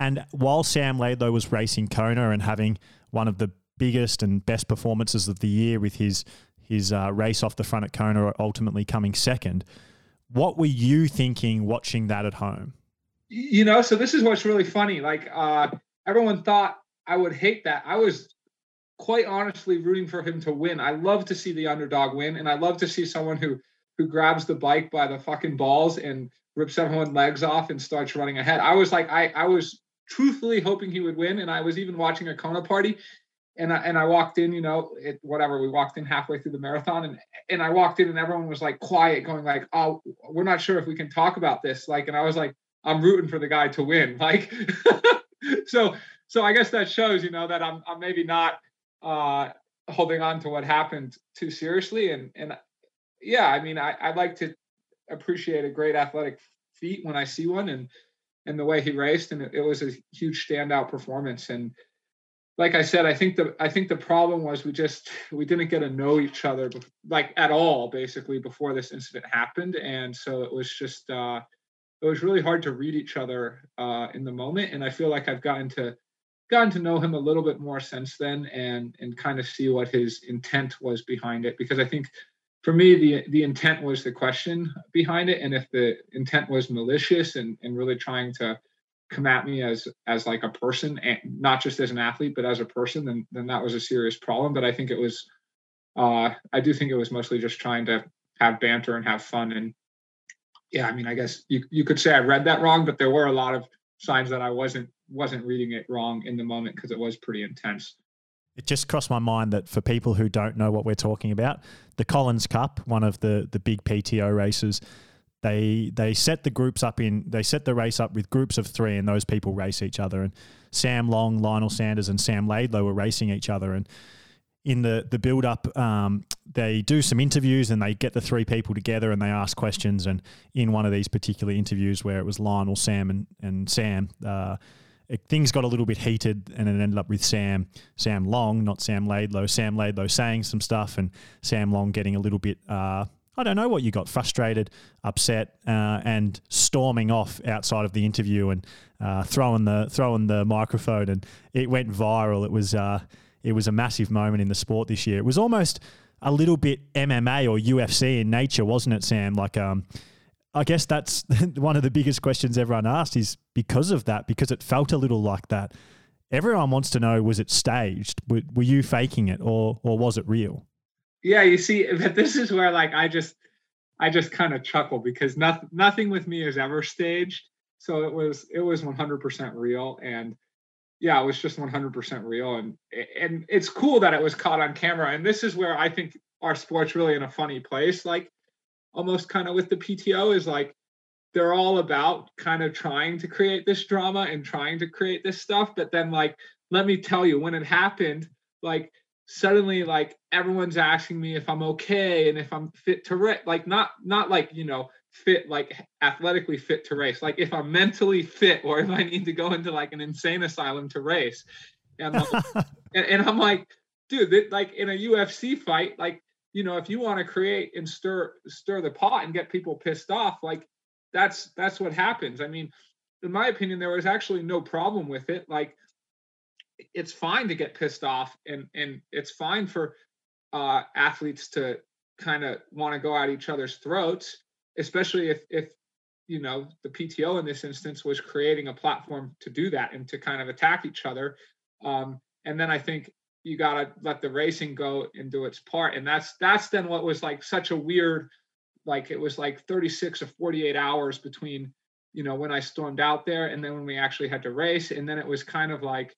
And while Sam Laidlow was racing Kona and having one of the biggest and best performances of the year with his race off the front at Kona, ultimately coming second, what were you thinking watching that at home? So this is what's really funny. Like everyone thought I would hate that. I was quite honestly rooting for him to win. I love to see the underdog win, and I love to see someone who grabs the bike by the fucking balls and rips everyone's legs off and starts running ahead. I was like, I was truthfully hoping he would win, and I was even watching a Kona party, and I walked in, we walked in halfway through the marathon, and I walked in and everyone was like quiet, going like, oh, we're not sure if we can talk about this. Like, and I was like, I'm rooting for the guy to win. Like, so I guess that shows, that I'm maybe not holding on to what happened too seriously. And yeah, I mean, I like to appreciate a great athletic feat when I see one, and the way he raced, and it was a huge standout performance. And like I said, I think the problem was we didn't get to know each other like at all, basically, before this incident happened. And so it was just, it was really hard to read each other in the moment. And I feel like I've gotten to know him a little bit more since then, and kind of see what his intent was behind it. Because I think for me, the intent was the question behind it. And if the intent was malicious and really trying to come at me as like a person, and not just as an athlete, but as a person, then that was a serious problem. But I think it was, I do think it was mostly just trying to have banter and have fun. And yeah, I mean, I guess you could say I read that wrong, but there were a lot of signs that I wasn't reading it wrong in the moment, because it was pretty intense. It just crossed my mind that for people who don't know what we're talking about, the Collins Cup, one of the big PTO races, they set the groups up they set the race up with groups of three, and those people race each other. And Sam Long, Lionel Sanders, and Sam Laidlow were racing each other. And in the build up, they do some interviews and they get the three people together and they ask questions. And in one of these particular interviews where it was Lionel, Sam, and Sam, things got a little bit heated, and it ended up with Sam Long, not Sam Laidlow. Sam Laidlow saying some stuff, and Sam Long getting a little bit, I don't know what you got, frustrated, upset, and storming off outside of the interview and throwing the microphone, and it went viral. It was a massive moment in the sport this year. It was almost a little bit MMA or UFC in nature, wasn't it, Sam? Like I guess that's one of the biggest questions everyone asked is because of that, because it felt a little like that. Everyone wants to know, was it staged? Were you faking it or was it real? Yeah, you see, but this is where like I just kind of chuckle because nothing with me is ever staged. So it was 100% real. And yeah, it was just 100% real. And it's cool that it was caught on camera. And this is where I think our sport's really in a funny place. Like almost kind of with the PTO is like, they're all about kind of trying to create this drama and trying to create this stuff. But then like, let me tell you, when it happened, like suddenly like everyone's asking me if I'm okay and if I'm fit to race. Like not like, you know, fit, like athletically fit to race, like if I'm mentally fit or if I need to go into like an insane asylum to race. And like, and I'm like, dude, like in a UFC fight, like, you know, if you want to create and stir the pot and get people pissed off, like that's what happens. I mean, in my opinion, there was actually no problem with it. Like it's fine to get pissed off and it's fine for athletes to kind of want to go at each other's throats, especially if, you know, the PTO in this instance was creating a platform to do that and to kind of attack each other. And then I think you got to let the racing go and do its part. And that's then what was like such a weird, like it was like 36 or 48 hours between, you know, when I stormed out there and then when we actually had to race. And then it was kind of like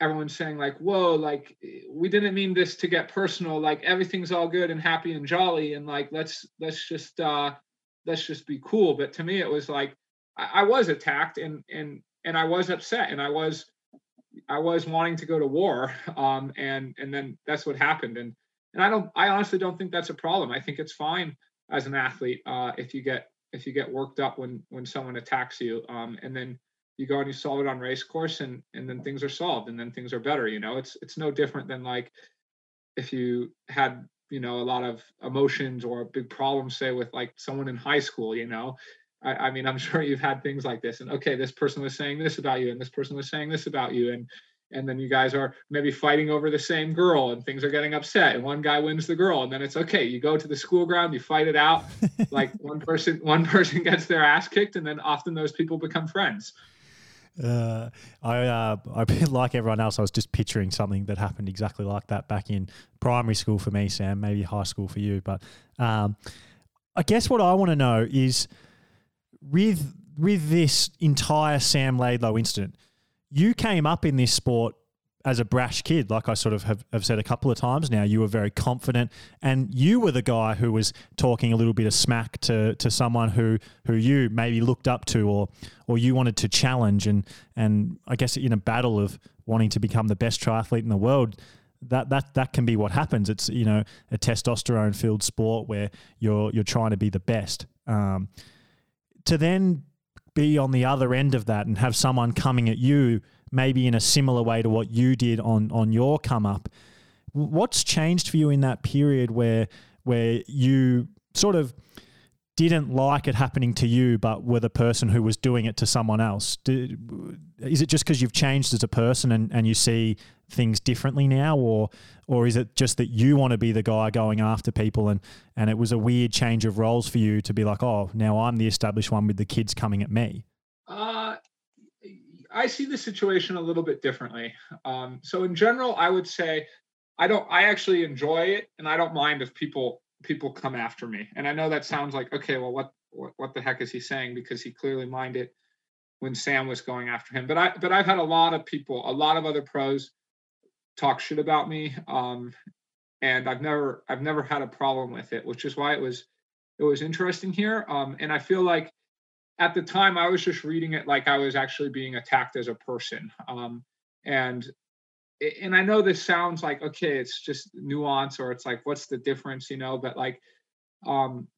everyone saying like, whoa, like we didn't mean this to get personal. Like everything's all good and happy and jolly. And like, let's just be cool. But to me, it was like, I was attacked and I was upset and I was wanting to go to war. And then that's what happened. And I honestly don't think that's a problem. I think it's fine as an athlete, if you get worked up when someone attacks you, and then you go and you solve it on race course and then things are solved and then things are better. You know, it's no different than like, if you had, you know, a lot of emotions or a big problem, say with like someone in high school, you know, I mean, I'm sure you've had things like this and okay, this person was saying this about you and this person was saying this about you. And then you guys are maybe fighting over the same girl and things are getting upset and one guy wins the girl and then it's okay. You go to the school ground, you fight it out. Like one person gets their ass kicked and then often those people become friends. I like everyone else, I was just picturing something that happened exactly like that back in primary school for me, Sam, maybe high school for you. But I guess what I want to know is with this entire Sam Laidlow incident, you came up in this sport as a brash kid, like I sort of have said a couple of times now. You were very confident and you were the guy who was talking a little bit of smack to someone who you maybe looked up to or you wanted to challenge. And I guess in a battle of wanting to become the best triathlete in the world, that can be what happens. It's, you know, a testosterone-filled sport where you're trying to be the best. To then be on the other end of that and have someone coming at you maybe in a similar way to what you did on your come up. What's changed for you in that period where you sort of didn't like it happening to you, but were the person who was doing it to someone else? Is it just because you've changed as a person and you see things differently now, or is it just that you want to be the guy going after people and it was a weird change of roles for you to be like, oh, now I'm the established one with the kids coming at me? I see the situation a little bit differently. So in general, I would say I actually enjoy it and I don't mind if people come after me. And I know that sounds like, okay, well, what the heck is he saying? Because he clearly minded when Sam was going after him. But I've had a lot of other pros talk shit about me. And I've never had a problem with it, which is why it was interesting here. And I feel like at the time I was just reading it like I was actually being attacked as a person. And I know this sounds like, okay, it's just nuance or it's like, what's the difference, you know? But like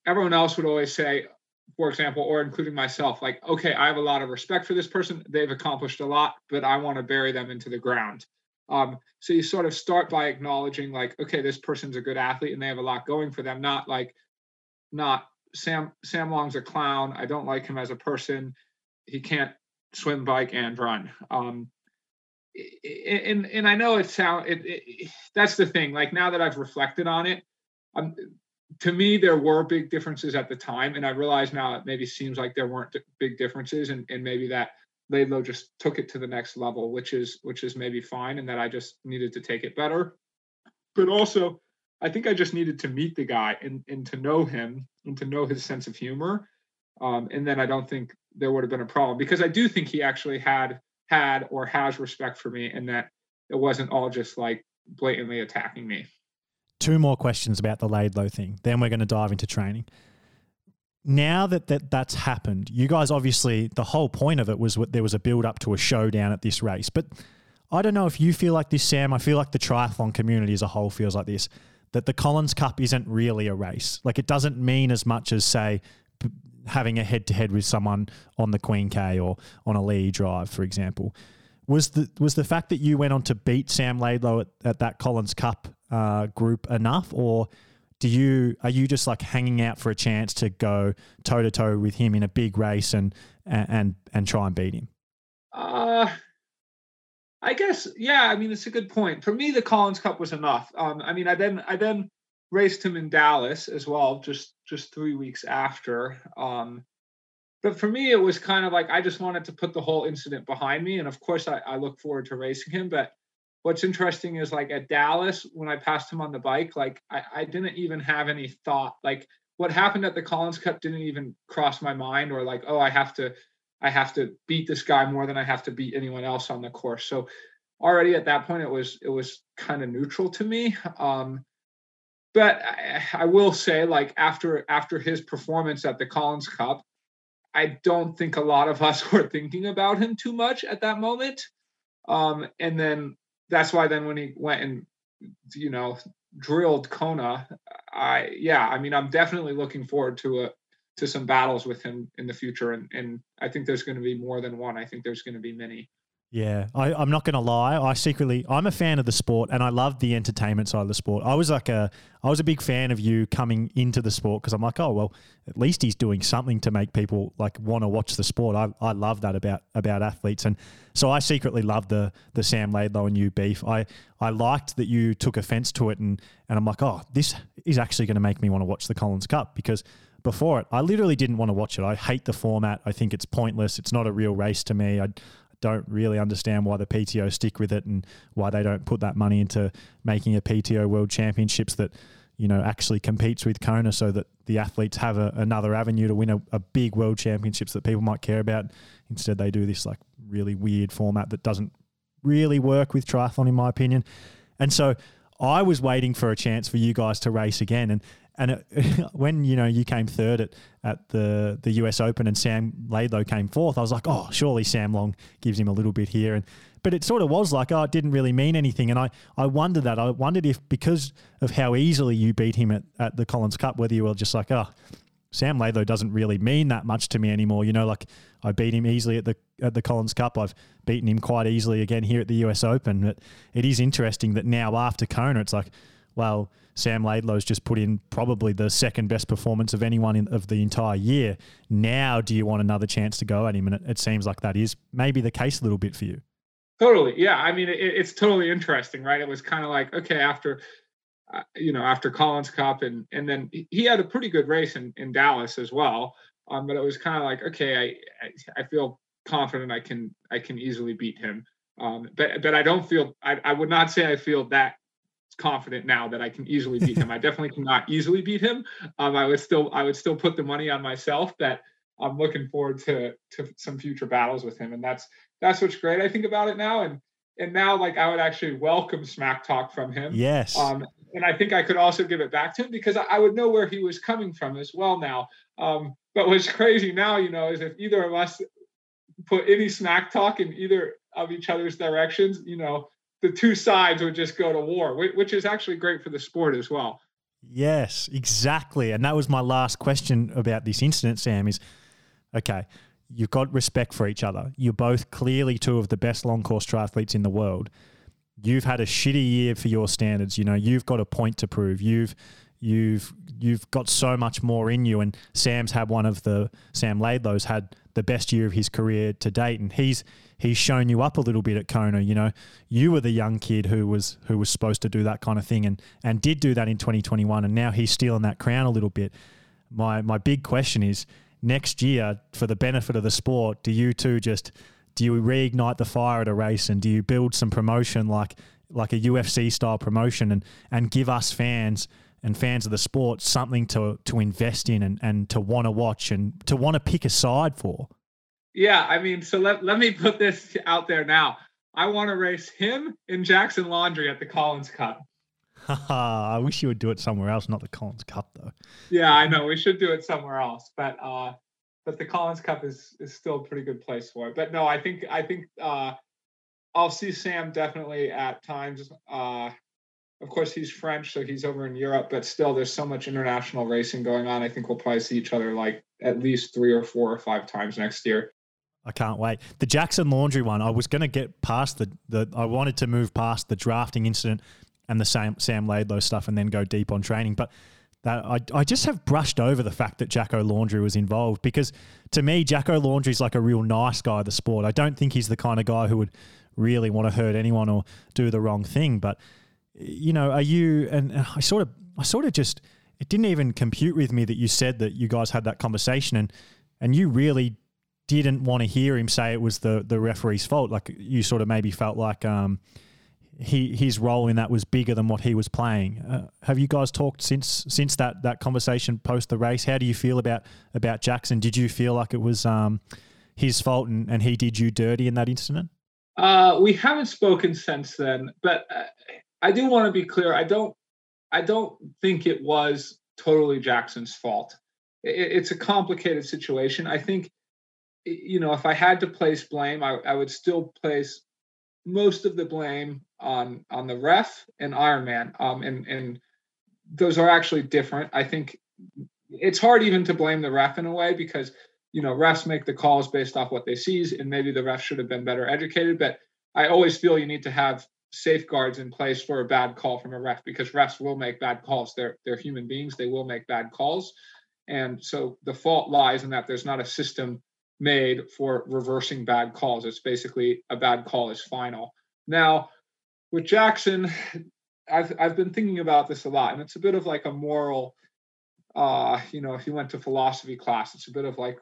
everyone else would always say, for example, or including myself, like, okay, I have a lot of respect for this person. They've accomplished a lot, but I want to bury them into the ground. So you sort of start by acknowledging like, okay, this person's a good athlete and they have a lot going for them. Not like, Sam Long's a clown. I don't like him as a person. He can't swim, bike, and run. And I know it sounds, that's the thing. Like now that I've reflected on it, to me, there were big differences at the time. And I realize now it maybe seems like there weren't big differences, and maybe that Laidlow just took it to the next level, which is maybe fine, and that I just needed to take it better. But also, I think I just needed to meet the guy and to know him and to know his sense of humor. And then I don't think there would have been a problem, because I do think he actually had or has respect for me, and that it wasn't all just like blatantly attacking me. Two more questions about the Laidlow thing. Then we're going to dive into training. Now that's happened, you guys, obviously the whole point of it was there was a build up to a showdown at this race. But I don't know if you feel like this, Sam. I feel like the triathlon community as a whole feels like this, that the Collins Cup isn't really a race. Like, it doesn't mean as much as, say, having a head-to-head with someone on the Queen K or on a Lee Drive, for example. Was the fact that you went on to beat Sam Laidlow at that Collins Cup group enough, or are you just like hanging out for a chance to go toe to toe with him in a big race and try and beat him? I guess, yeah. I mean, it's a good point. For me, the Collins Cup was enough. I mean, I then raced him in Dallas as well, just 3 weeks after. But for me, it was kind of like I just wanted to put the whole incident behind me, and of course, I look forward to racing him, but. What's interesting is, like, at Dallas, when I passed him on the bike, like I didn't even have any thought, like what happened at the Collins Cup didn't even cross my mind, or like, oh, I have to beat this guy more than I have to beat anyone else on the course. So already at that point, it was kind of neutral to me. But I will say, like, after his performance at the Collins Cup, I don't think a lot of us were thinking about him too much at that moment. And then, that's why then when he went and, you know, drilled Kona, I'm definitely looking forward to some battles with him in the future. And I think there's going to be more than one. I think there's going to be many. Yeah, I'm not going to lie. I'm a fan of the sport, and I love the entertainment side of the sport. I was a big fan of you coming into the sport, because I'm like, oh, well, at least he's doing something to make people like want to watch the sport. I love that about athletes. And so I secretly love the Sam Laidlow and you beef. I liked that you took offense to it, and I'm like, oh, this is actually going to make me want to watch the Collins Cup, because before it, I literally didn't want to watch it. I hate the format. I think it's pointless. It's not a real race to me. I don't really understand why the PTO stick with it, and why they don't put that money into making a PTO World Championships that, you know, actually competes with Kona, so that the athletes have another avenue to win a big World Championships that people might care about. Instead, they do this like really weird format that doesn't really work with triathlon, in my opinion. And so I was waiting for a chance for you guys to race again. And when, you know, you came third at the US Open and Sam Laidlow came fourth, I was like, oh, surely Sam Long gives him a little bit here. But it sort of was like, oh, it didn't really mean anything. And I wondered that. I wondered if, because of how easily you beat him at the Collins Cup, whether you were just like, oh, Sam Laidlow doesn't really mean that much to me anymore. You know, like, I beat him easily at the Collins Cup. I've beaten him quite easily again here at the US Open. But it is interesting that now after Kona, it's like, well, Sam Laidlow's just put in probably the second best performance of anyone of the entire year. Now, do you want another chance to go at him? And it seems like that is maybe the case a little bit for you. Totally. Yeah. I mean, it's totally interesting, right? It was kind of like, okay, after Collins Cup and then he had a pretty good race in Dallas as well. But it was kind of like, okay, I feel confident I can easily beat him. But I don't feel, I would not say I feel that confident now that I can easily beat him. I definitely cannot easily beat him. I would still put the money on myself that I'm looking forward to some future battles with him. And that's what's great, I think, about it now. And now, like, I would actually welcome smack talk from him. Yes. And I think I could also give it back to him, because I would know where he was coming from as well now. But what's crazy now, you know, is if either of us put any smack talk in either of each other's directions, you know, the two sides would just go to war, which is actually great for the sport as well. Yes, exactly. And that was my last question about this incident, Sam, is, okay, you've got respect for each other. You're both clearly two of the best long course triathletes in the world. You've had a shitty year for your standards. You know, you've got a point to prove. You've you've got so much more in you. And Sam Laidlow's had the best year of his career to date, and he's shown you up a little bit at Kona. You know, you were the young kid who was supposed to do that kind of thing and did do that in 2021, and now he's stealing that crown a little bit. My big question is, next year, for the benefit of the sport, do you reignite the fire at a race, and do you build some promotion like a UFC style promotion and give us fans and fans of the sport something to invest in and to want to watch and to want to pick a side for? Yeah, I mean, so let me put this out there now. I want to race him in Jackson Laundry at the Collins Cup. I wish you would do it somewhere else, not the Collins Cup, though. Yeah, I know. We should do it somewhere else, but the Collins Cup is still a pretty good place for it. But no, I think I'll see Sam definitely at times. Of course, he's French, so he's over in Europe, but still there's so much international racing going on. I think we'll probably see each other like at least 3 or 4 or 5 times next year. I can't wait. The Jackson Laundry one, I was going to get past I wanted to move past the drafting incident and the Sam Laidlow stuff and then go deep on training. But that, I just have brushed over the fact that Jacko Laundry was involved, because to me, Jacko Laundry's like a real nice guy of the sport. I don't think he's the kind of guy who would really want to hurt anyone or do the wrong thing. But, you know, I sort of just, it didn't even compute with me that you said that you guys had that conversation and you really didn't want to hear him say it was the referee's fault. Like, you sort of maybe felt like, his role in that was bigger than what he was playing. Have you guys talked since that conversation post the race? How do you feel about Jackson? Did you feel like it was his fault and he did you dirty in that incident? We haven't spoken since then, but I do want to be clear. I don't think it was totally Jackson's fault. It's a complicated situation. I think, you know, if I had to place blame, I would still place most of the blame on the ref and Ironman, and those are actually different. I think it's hard even to blame the ref in a way, because, you know, refs make the calls based off what they see, and maybe the ref should have been better educated. But I always feel you need to have safeguards in place for a bad call from a ref, because refs will make bad calls. They're human beings. They will make bad calls, and so the fault lies in that there's not a system made for reversing bad calls. It's basically a bad call is final. Now, with Jackson, I've been thinking about this a lot, and it's a bit of like a moral, you know, if you went to philosophy class, it's a bit of like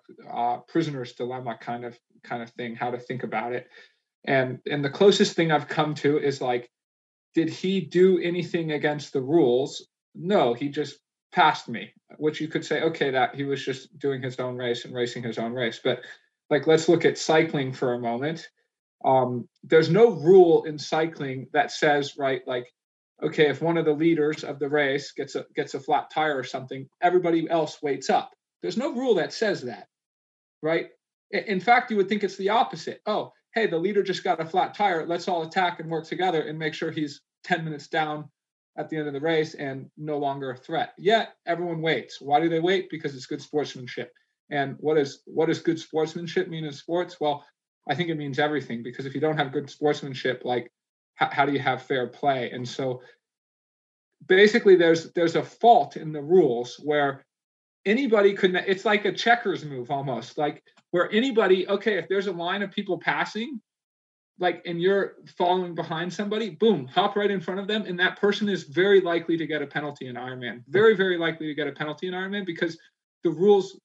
prisoner's dilemma kind of thing, how to think about it. And the closest thing I've come to is like, did he do anything against the rules? No, he just passed me, which you could say, okay, that he was just doing his own race and racing his own race. But like, let's look at cycling for a moment. There's no rule in cycling that says, right, like, okay, if one of the leaders of the race gets a flat tire or something, everybody else waits up. There's no rule that says that, right? In fact, you would think it's the opposite. Oh, hey, the leader just got a flat tire. Let's all attack and work together and make sure he's 10 minutes down at the end of the race and no longer a threat. Yet everyone waits. Why do they wait? Because it's good sportsmanship. And what does good sportsmanship mean in sports? Well, I think it means everything, because if you don't have good sportsmanship, like how do you have fair play? And so basically there's a fault in the rules where anybody could, it's like a checkers move almost, like where anybody, okay, if there's a line of people passing, like, and you're following behind somebody, boom, hop right in front of them. And that person is very likely to get a penalty in Ironman. Very, very likely to get a penalty in Ironman, because the rules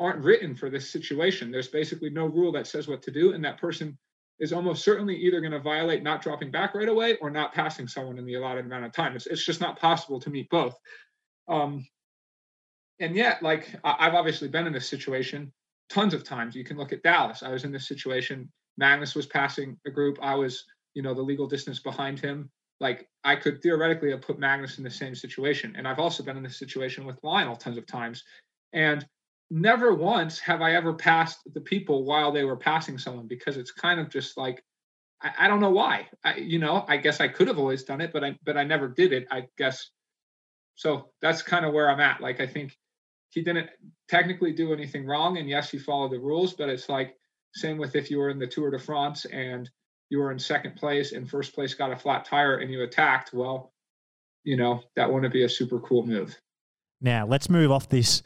aren't written for this situation. There's basically no rule that says what to do. And that person is almost certainly either going to violate not dropping back right away or not passing someone in the allotted amount of time. It's just not possible to meet both. And yet, like, I've obviously been in this situation tons of times. You can look at Dallas. I was in this situation. Magnus was passing a group. I was, you know, the legal distance behind him. Like, I could theoretically have put Magnus in the same situation. And I've also been in this situation with Lionel tons of times. And never once have I ever passed the people while they were passing someone, because it's kind of just like, I don't know why. I guess I could have always done it, but I never did it, I guess. So that's kind of where I'm at. Like, I think he didn't technically do anything wrong. And yes, he followed the rules, but it's like, same with if you were in the Tour de France and you were in second place and first place got a flat tire and you attacked, well, you know, that wouldn't be a super cool move. Now, let's move off this.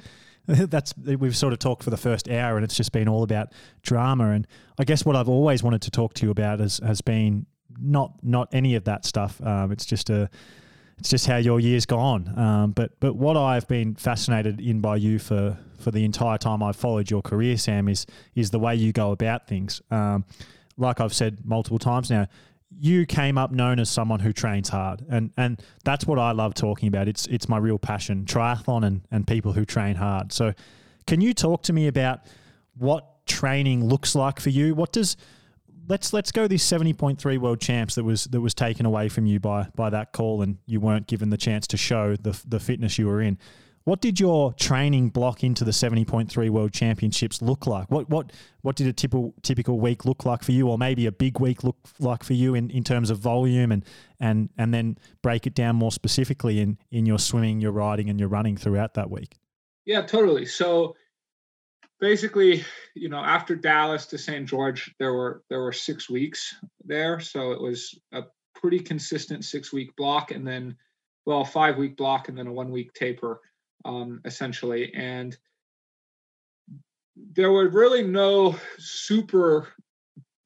We've sort of talked for the first hour and it's just been all about drama. And I guess what I've always wanted to talk to you about has been not any of that stuff. It's just how your year's gone. But what I've been fascinated in by you for the entire time I've followed your career, Sam, is the way you go about things. Like I've said multiple times now, you came up known as someone who trains hard, and that's what I love talking about. It's my real passion, triathlon and people who train hard. So can you talk to me about what training looks like for you? What does let's go this 70.3 World Champs that was taken away from you by that call, and you weren't given the chance to show the fitness you were in. What did your training block into the 70.3 World Championships look like? What did a typical week look like for you, or maybe a big week look like for you in terms of volume, and then break it down more specifically in your swimming, your riding, and your running throughout that week? Yeah, totally. So basically, you know, after Dallas to St. George, there were 6 weeks there. So it was a pretty consistent 6 week block, and then, well, a 5 week block, and then a 1 week taper. Essentially, and there were really no super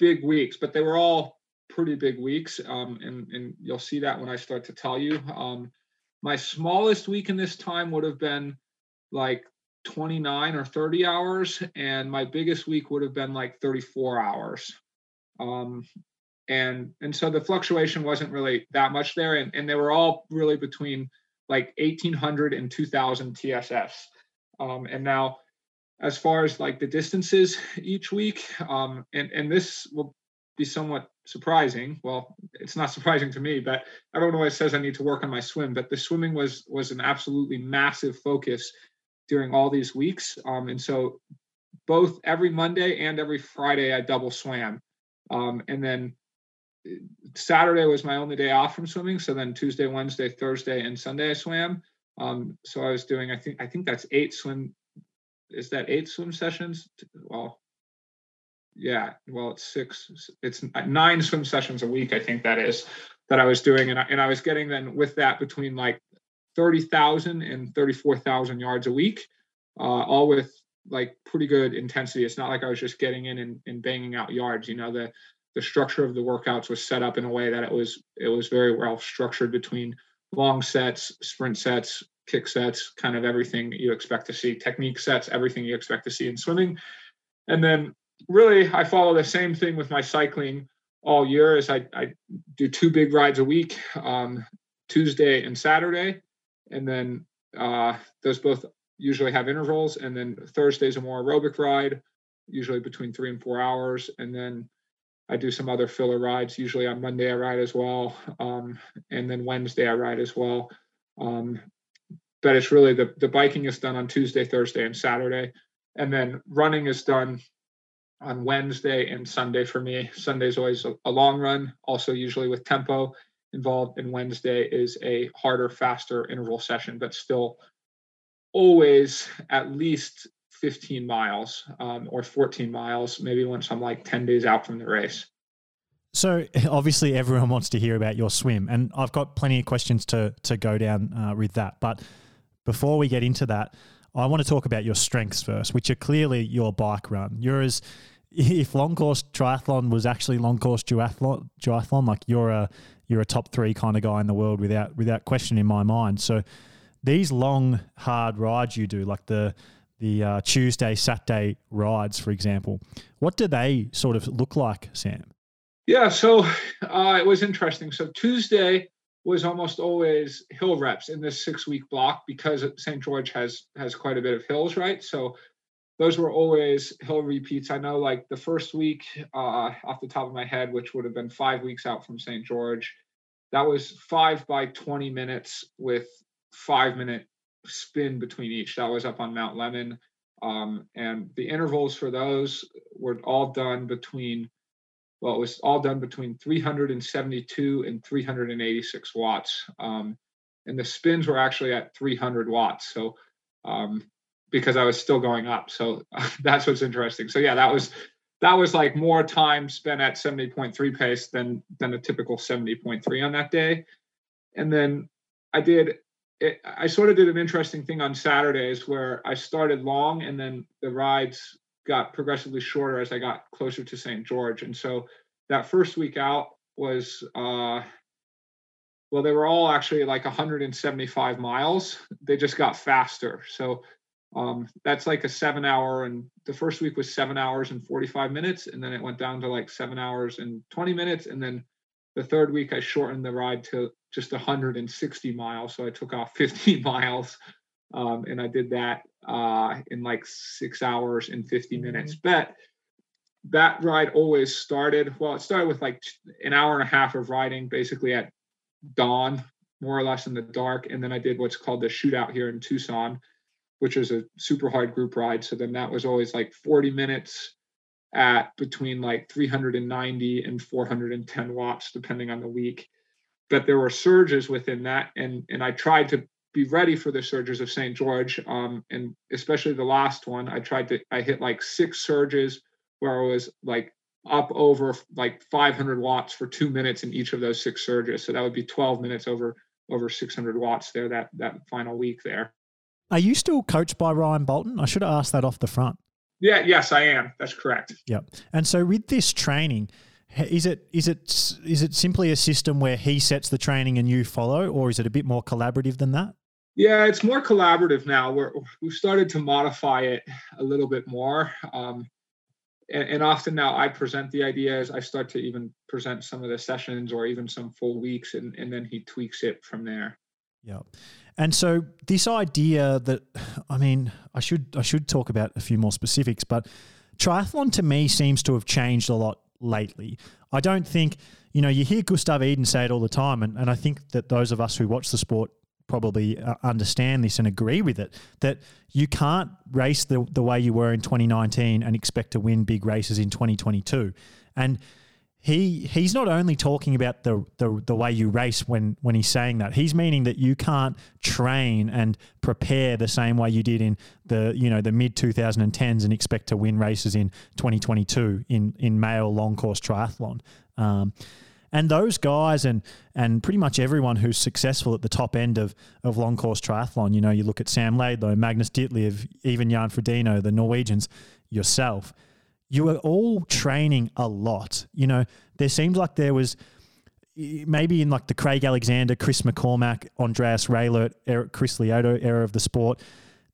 big weeks, but they were all pretty big weeks, and you'll see that when I start to tell you. My smallest week in this time would have been like 29 or 30 hours, and my biggest week would have been like 34 hours. And so the fluctuation wasn't really that much there, and they were all really between like 1800 and 2000 TSS. And now as far as like the distances each week, and this will be somewhat surprising. Well, it's not surprising to me, but everyone always says I need to work on my swim, but the swimming was an absolutely massive focus during all these weeks. And so both every Monday and every Friday I double swam. And then Saturday was my only day off from swimming, so then Tuesday, Wednesday, Thursday, and Sunday I swam. So I was doing, I think that's eight swim. Is that eight swim sessions? Well, yeah. Well, it's six. It's nine swim sessions a week. I think that is that I was doing, and I was getting then with that between like 30,000 and 34,000 yards a week, all with like pretty good intensity. It's not like I was just getting in and banging out yards. You know, the structure of the workouts was set up in a way that it was very well structured between long sets, sprint sets, kick sets, kind of everything you expect to see, technique sets, everything you expect to see in swimming. And then really I follow the same thing with my cycling all year, as I do two big rides a week, Tuesday and Saturday. And then those both usually have intervals. And then Thursday's a more aerobic ride, usually between 3 and 4 hours. And then I do some other filler rides. Usually on Monday I ride as well, and then Wednesday I ride as well. But it's really the biking is done on Tuesday, Thursday, and Saturday, and then running is done on Wednesday and Sunday for me. Sunday's always a long run, also usually with tempo involved, and Wednesday is a harder, faster interval session, but still always at least 15 miles or 14 miles, maybe once I'm like 10 days out from the race. So obviously everyone wants to hear about your swim, and I've got plenty of questions to go down with that. But before we get into that, I want to talk about your strengths first, which are clearly your bike run. If long course triathlon was actually long course duathlon, like you're a top three kind of guy in the world without question in my mind. So these long, hard rides you do, like the Tuesday, Saturday rides, for example, what do they sort of look like, Sam? Yeah, so it was interesting. So Tuesday was almost always hill reps in this 6 week block, because St. George has quite a bit of hills, right? So those were always hill repeats. I know like the first week off the top of my head, which would have been 5 weeks out from St. George, that was 5 by 20 minutes with 5 minute spin between each. That was up on Mount Lemmon, and the intervals for those were all done between, well, it was all done between 372 and 386 watts, and the spins were actually at 300 watts. So because I was still going up, so that's what's interesting. So yeah, that was like more time spent at 70.3 pace than a typical 70.3 on that day. And then I did I sort of did an interesting thing on Saturdays where I started long and then the rides got progressively shorter as I got closer to St. George. And so that first week out was, well, they were all actually like 175 miles. They just got faster. So that's like a 7 hour, and the first week was 7 hours and 45 minutes. And then it went down to like 7 hours and 20 minutes. And then the third week, I shortened the ride to just 160 miles. So I took off 50 miles and I did that in like 6 hours and 50 minutes. But that ride always started, well, it started with like an hour and a half of riding basically at dawn, more or less in the dark. And then I did what's called the shootout here in Tucson, which is a super hard group ride. So then that was always like 40 minutes at between like 390 and 410 watts, depending on the week. But there were surges within that. And I tried to be ready for the surges of St. George. And especially the last one, I hit like six surges where I was like up over like 500 watts for 2 minutes in each of those six surges. So that would be 12 minutes over 600 watts there, that final week there. Are you still coached by Ryan Bolton? I should have asked that off the front. Yeah. Yes, I am. That's correct. Yep. And so with this training, is it simply a system where he sets the training and you follow, or is it a bit more collaborative than that? Yeah, it's more collaborative now. We've started to modify it a little bit more. And often now I present the ideas. I start to even present some of the sessions or even some full weeks, and then he tweaks it from there. Yeah. And so this idea that, I mean, I should talk about a few more specifics, but triathlon to me seems to have changed a lot lately. I don't think, you know, you hear Gustav Iden say it all the time, and I think that those of us who watch the sport probably understand this and agree with it, that you can't race the way you were in 2019 and expect to win big races in 2022. And He's not only talking about the way you race when he's saying that. He's meaning that you can't train and prepare the same way you did in the mid-2010s and expect to win races in 2022 in male long course triathlon. And those guys and pretty much everyone who's successful at the top end of long course triathlon, you know, you look at Sam Laidlow, Magnus Ditlev, even Jan Frodeno, the Norwegians, yourself. You were all training a lot. You know, there seems like there was maybe in like the Craig Alexander, Chris McCormack, Andreas Raylert, Chris Lioto era of the sport,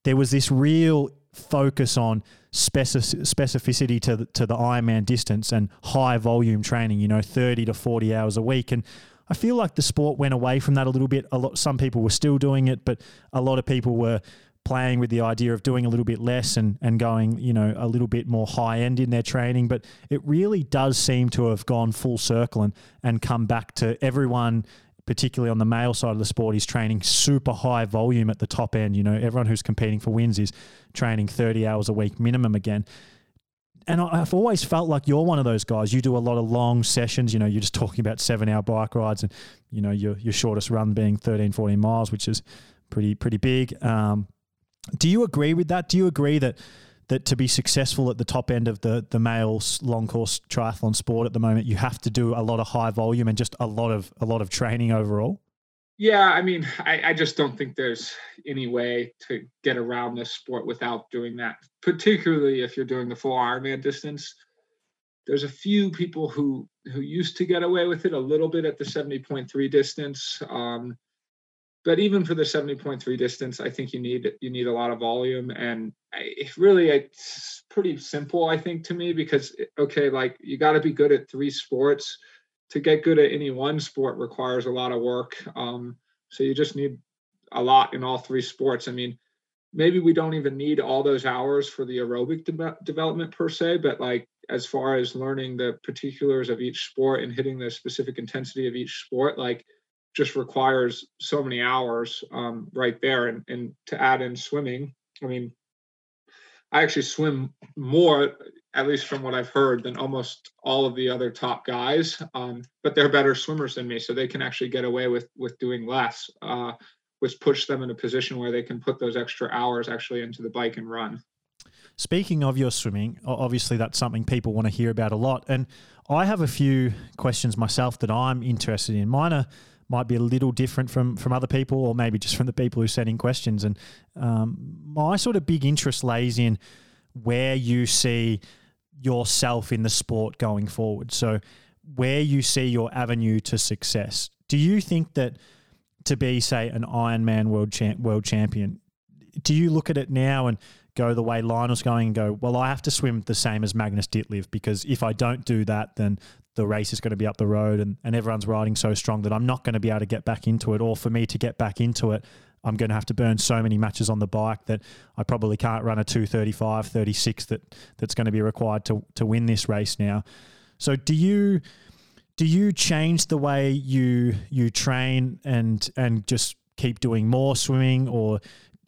there was this real focus on specificity to the Ironman distance and high volume training, you know, 30 to 40 hours a week. And I feel like the sport went away from that a little bit. Some people were still doing it, but a lot of people were playing with the idea of doing a little bit less and going, you know, a little bit more high end in their training. But it really does seem to have gone full circle and come back to everyone, particularly on the male side of the sport, is training super high volume at the top end. You know, everyone who's competing for wins is training 30 hours a week minimum again. And I've always felt like you're one of those guys. You do a lot of long sessions. You know, you're just talking about 7 hour bike rides and, you know, your shortest run being 13, 14 miles, which is pretty big. Do you agree with that? Do you agree that to be successful at the top end of the male long course triathlon sport at the moment, you have to do a lot of high volume and just a lot of training overall? Yeah, I mean, I just don't think there's any way to get around this sport without doing that, particularly if you're doing the full Ironman distance. There's a few people who used to get away with it a little bit at the 70.3 distance. But even for the 70.3 distance, I think you need a lot of volume, and it's pretty simple, I think, to me, because like you got to be good at three sports. To get good at any one sport requires a lot of work. So you just need a lot in all three sports. I mean, maybe we don't even need all those hours for the aerobic development per se, but like as far as learning the particulars of each sport and hitting the specific intensity of each sport, like, just requires so many hours right there. And to add in swimming, I mean, I actually swim more, at least from what I've heard, than almost all of the other top guys, but they're better swimmers than me. So they can actually get away with doing less, which puts them in a position where they can put those extra hours actually into the bike and run. Speaking of your swimming, obviously that's something people want to hear about a lot. And I have a few questions myself that I'm interested in. Mine are might be a little different from other people, or maybe just from the people who send in questions. And my sort of big interest lays in where you see yourself in the sport going forward. So where you see your avenue to success. Do you think that to be, say, an Ironman world champion, do you look at it now and go the way Lionel's going and go, well, I have to swim the same as Magnus Ditlev, because if I don't do that, then the race is going to be up the road and everyone's riding so strong that I'm not going to be able to get back into it. Or for me to get back into it, I'm going to have to burn so many matches on the bike that I probably can't run a 2:35, 36 that's going to be required to win this race now. So do you change the way you train and just keep doing more swimming, or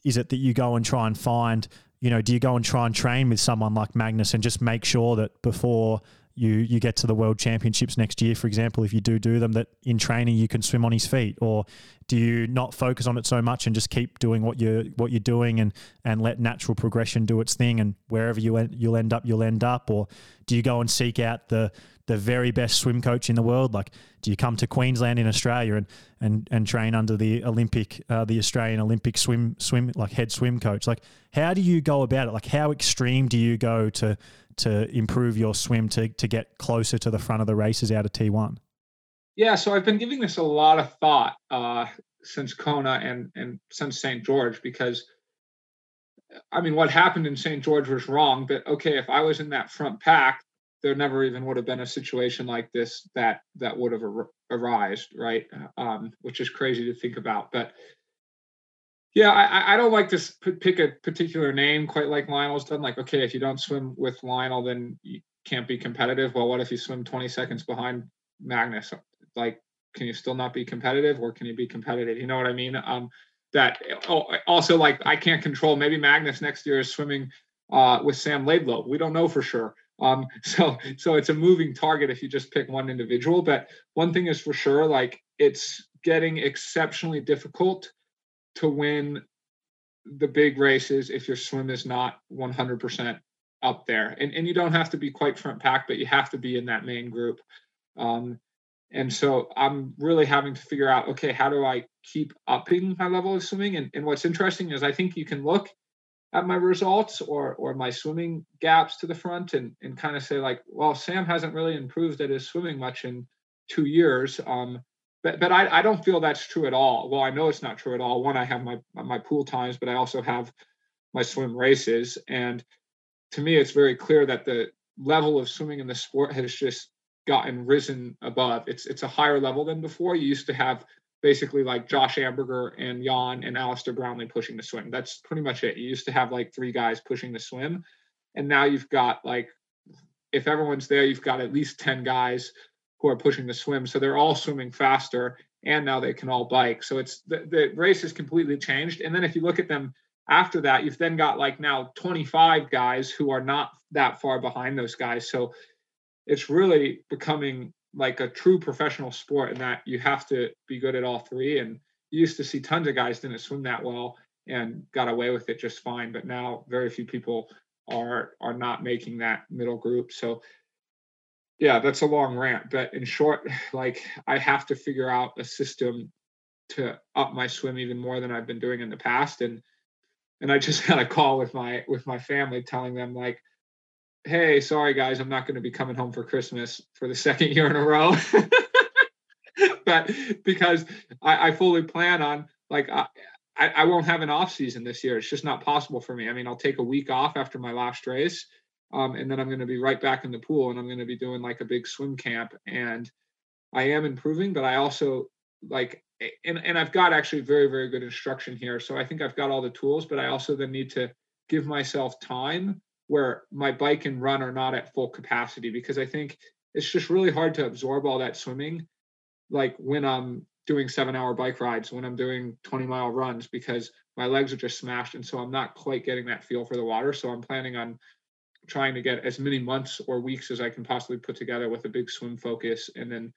is it that you go and try and find, you know, do you go and try and train with someone like Magnus and just make sure that before you get to the World Championships next year, for example, if you do them, that in training you can swim on his feet? Or do you not focus on it so much and just keep doing what you're doing and let natural progression do its thing, and wherever you'll end up? Or do you go and seek out the very best swim coach in the world? Like, do you come to Queensland in Australia and train under the Australian Olympic swim like head swim coach? Like, how do you go about it? Like, how extreme do you go to improve your swim to get closer to the front of the races out of T1? Yeah, so I've been giving this a lot of thought since Kona and since St. George, because, I mean, what happened in St. George was wrong, but okay, if I was in that front pack, there never even would have been a situation like this that would have arisen, right? Which is crazy to think about. But yeah, I don't like to pick a particular name quite like Lionel's done. Like, okay, if you don't swim with Lionel, then you can't be competitive. Well, what if you swim 20 seconds behind Magnus? Like, can you still not be competitive, or can you be competitive? You know what I mean? Also, like, I can't control. Maybe Magnus next year is swimming with Sam Laidlow. We don't know for sure. So it's a moving target if you just pick one individual. But one thing is for sure, like, it's getting exceptionally difficult to win the big races if your swim is not 100% up there. And you don't have to be quite front pack, but you have to be in that main group. And so I'm really having to figure out, okay, how do I keep upping my level of swimming? And what's interesting is I think you can look at my results or my swimming gaps to the front and kind of say, like, well, Sam hasn't really improved at his swimming much in 2 years. But I don't feel that's true at all. Well, I know it's not true at all. One, I have my pool times, but I also have my swim races. And to me, it's very clear that the level of swimming in the sport has just gotten risen above. It's a higher level than before. You used to have basically like Josh Amberger and Jan and Alistair Brownlee pushing the swim. That's pretty much it. You used to have like three guys pushing the swim. And now you've got, like, if everyone's there, you've got at least 10 guys who are pushing the swim. So they're all swimming faster, and now they can all bike. So it's the race has completely changed. And then if you look at them after that, you've then got like now 25 guys who are not that far behind those guys. So it's really becoming like a true professional sport in that you have to be good at all three. And you used to see tons of guys didn't swim that well and got away with it just fine. But now very few people are not making that middle group. So yeah, that's a long rant, but in short, like, I have to figure out a system to up my swim even more than I've been doing in the past. And I just had a call with my family telling them, like, hey, sorry guys, I'm not going to be coming home for Christmas for the second year in a row. But because I fully plan on, like, I won't have an off season this year. It's just not possible for me. I mean, I'll take a week off after my last race. And then I'm going to be right back in the pool, and I'm going to be doing like a big swim camp. And I am improving, but I also, like, and I've got actually very, very good instruction here. So I think I've got all the tools, but I also then need to give myself time where my bike and run are not at full capacity, because I think it's just really hard to absorb all that swimming, like when I'm doing 7-hour bike rides, when I'm doing 20-mile runs, because my legs are just smashed. And so I'm not quite getting that feel for the water. So I'm planning on trying to get as many months or weeks as I can possibly put together with a big swim focus. And then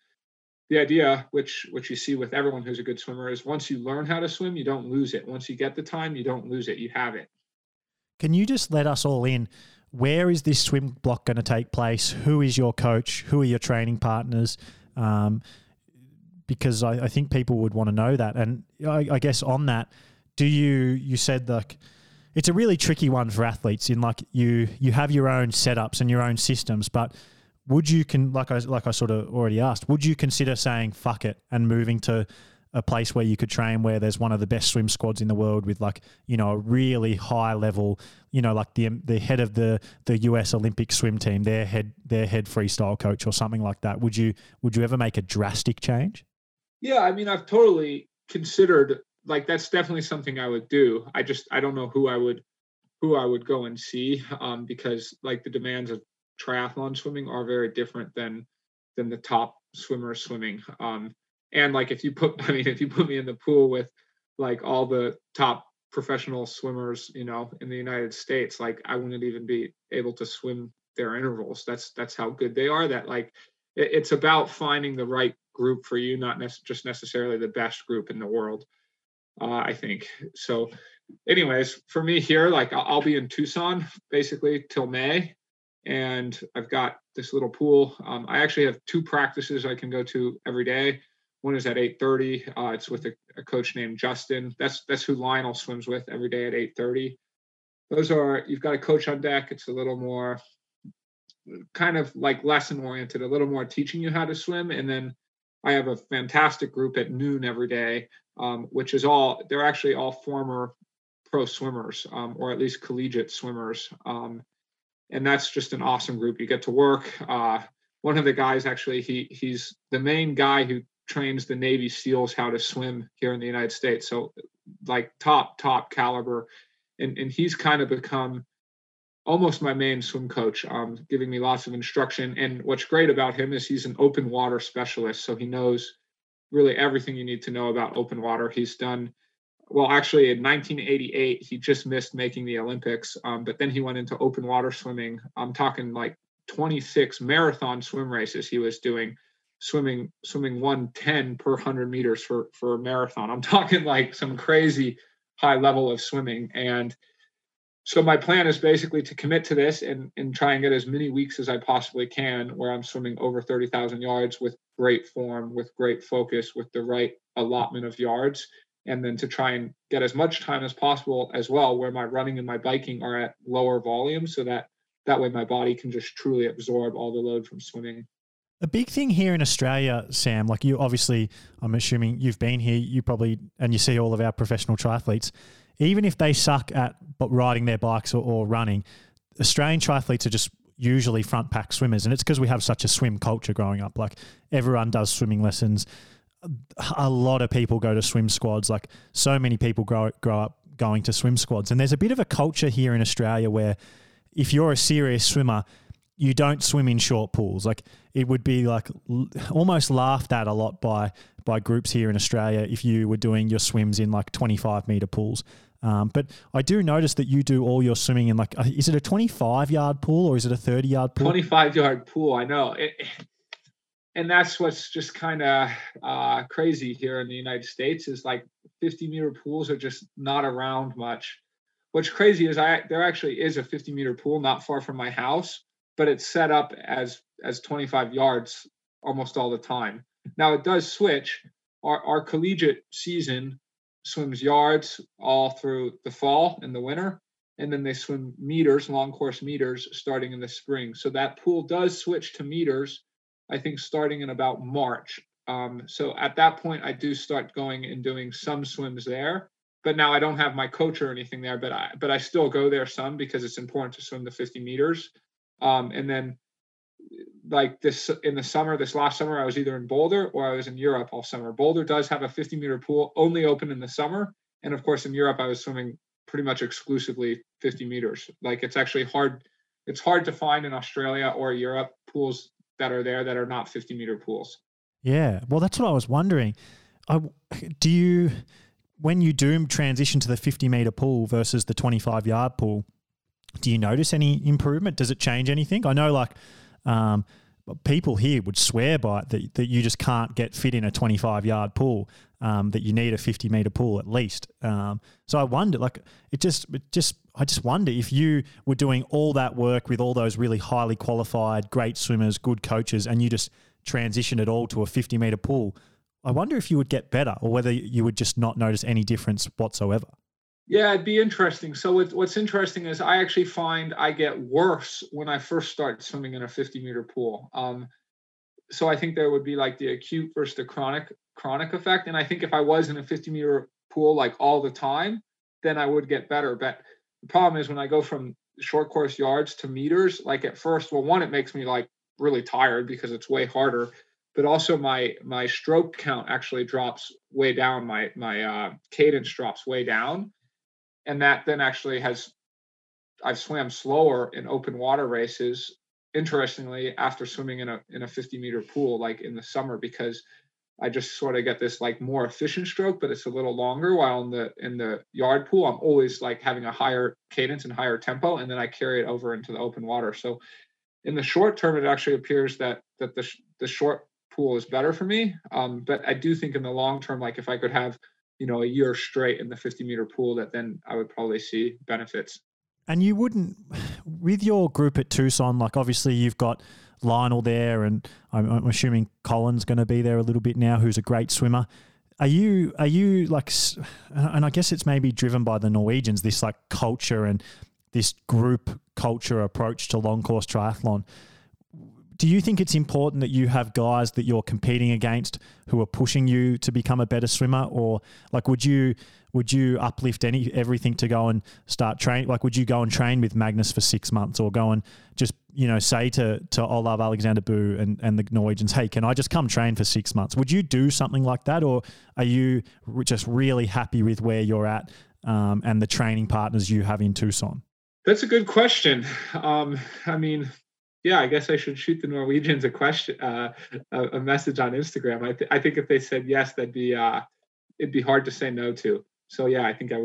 the idea, which you see with everyone who's a good swimmer, is once you learn how to swim, you don't lose it. Once you get the time, you don't lose it. You have it. Can you just let us all in? Where is this swim block going to take place? Who is your coach? Who are your training partners? because I think people would want to know that. And I guess on that, you said like it's a really tricky one for athletes in like you have your own setups and your own systems, but would you like I sort of already asked, would you consider saying fuck it and moving to a place where you could train where there's one of the best swim squads in the world with like, you know, a really high level, you know, like the head of the US Olympic swim team, their head freestyle coach or something like that? Would you ever make a drastic change? Yeah, I mean, I've totally considered, like, that's definitely something I would do. I don't know who I would go and see, because like the demands of triathlon swimming are very different than the top swimmer swimming. And like, if you put me in the pool with like all the top professional swimmers, you know, in the United States, like I wouldn't even be able to swim their intervals. That's how good they are. That like, it's about finding the right group for you, not just necessarily the best group in the world. I think so. Anyways, for me here, like I'll be in Tucson basically till May, and I've got this little pool. I actually have two practices I can go to every day. One is at 8:30. It's with a coach named Justin. That's who Lionel swims with every day at 8:30. You've got a coach on deck. It's a little more kind of like lesson oriented, a little more teaching you how to swim. And then I have a fantastic group at noon every day, which is they're actually all former pro swimmers, or at least collegiate swimmers. And that's just an awesome group. You get to work. One of the guys, actually, he's the main guy who trains the Navy SEALs how to swim here in the United States. So like top caliber. And he's kind of become almost my main swim coach, giving me lots of instruction. And what's great about him is he's an open water specialist. So he knows really everything you need to know about open water. He's done, well, actually in 1988, he just missed making the Olympics. But then he went into open water swimming. I'm talking like 26 marathon swim races he was doing. Swimming 110 per 100 meters for a marathon. I'm talking like some crazy high level of swimming. And so my plan is basically to commit to this and try and get as many weeks as I possibly can where I'm swimming over 30,000 yards with great form, with great focus, with the right allotment of yards. And then to try and get as much time as possible as well where my running and my biking are at lower volume, so that way my body can just truly absorb all the load from swimming. A big thing here in Australia, Sam, like you obviously, I'm assuming you've been here, you probably, and you see all of our professional triathletes, even if they suck at riding their bikes or running, Australian triathletes are just usually front pack swimmers. And it's because we have such a swim culture growing up. Like everyone does swimming lessons. A lot of people go to swim squads. Like so many people grow up going to swim squads. And there's a bit of a culture here in Australia where if you're a serious swimmer, you don't swim in short pools. Like it would be like almost laughed at a lot by groups here in Australia if you were doing your swims in like 25-meter pools. But I do notice that you do all your swimming in like, is it a 25-yard pool or is it a 30-yard pool? 25-yard pool, I know. And that's what's just kind of crazy here in the United States is like 50-meter pools are just not around much. What's crazy is there actually is a 50-meter pool not far from my house, but it's set up as 25 yards almost all the time. Now it does switch. Our collegiate season swims yards all through the fall and the winter, and then they swim meters, long course meters, starting in the spring. So that pool does switch to meters, I think, starting in about March. So at that point, I do start going and doing some swims there. But now I don't have my coach or anything there, but I still go there some because it's important to swim the 50 meters. And then like this last summer, I was either in Boulder or I was in Europe all summer. Boulder does have a 50 meter pool only open in the summer. And of course, in Europe, I was swimming pretty much exclusively 50 meters. Like it's actually hard. It's hard to find in Australia or Europe pools that are there that are not 50 meter pools. Yeah. Well, that's what I was wondering. When you do transition to the 50 meter pool versus the 25-yard pool, do you notice any improvement? Does it change anything? I know like people here would swear by it that you just can't get fit in a 25-yard pool, that you need a 50-meter pool at least. So I wonder, like I just wonder if you were doing all that work with all those really highly qualified, great swimmers, good coaches, and you just transitioned it all to a 50-meter pool, I wonder if you would get better or whether you would just not notice any difference whatsoever. Yeah, it'd be interesting. So what's interesting is I actually find I get worse when I first start swimming in a 50-meter pool. So I think there would be like the acute versus the chronic effect. And I think if I was in a 50-meter pool like all the time, then I would get better. But the problem is when I go from short course yards to meters, like at first, well, one, it makes me like really tired because it's way harder. But also my stroke count actually drops way down. My cadence drops way down. And that then actually I've swam slower in open water races, interestingly, after swimming in a 50-meter pool, like in the summer, because I just sort of get this like more efficient stroke, but it's a little longer, while in the yard pool, I'm always like having a higher cadence and higher tempo. And then I carry it over into the open water. So in the short term, it actually appears that the short pool is better for me. But I do think in the long term, like if I could have, a year straight in the 50-meter pool, that then I would probably see benefits. And you wouldn't, with your group at Tucson, like obviously you've got Lionel there, and I'm assuming Colin's going to be there a little bit now, who's a great swimmer. Are you like, and I guess it's maybe driven by the Norwegians, this like culture and this group culture approach to long course triathlon. Do you think it's important that you have guys that you're competing against who are pushing you to become a better swimmer, or like would you uplift everything to go and start train? Like would you go and train with Magnus for 6 months, or go and just say to Olav Aleksander Bu and the Norwegians, hey, can I just come train for 6 months? Would you do something like that, or are you just really happy with where you're at and the training partners you have in Tucson? That's a good question. Yeah, I guess I should shoot the Norwegians a question, a message on Instagram. I think if they said yes, that'd be it'd be hard to say no to. So yeah, I think I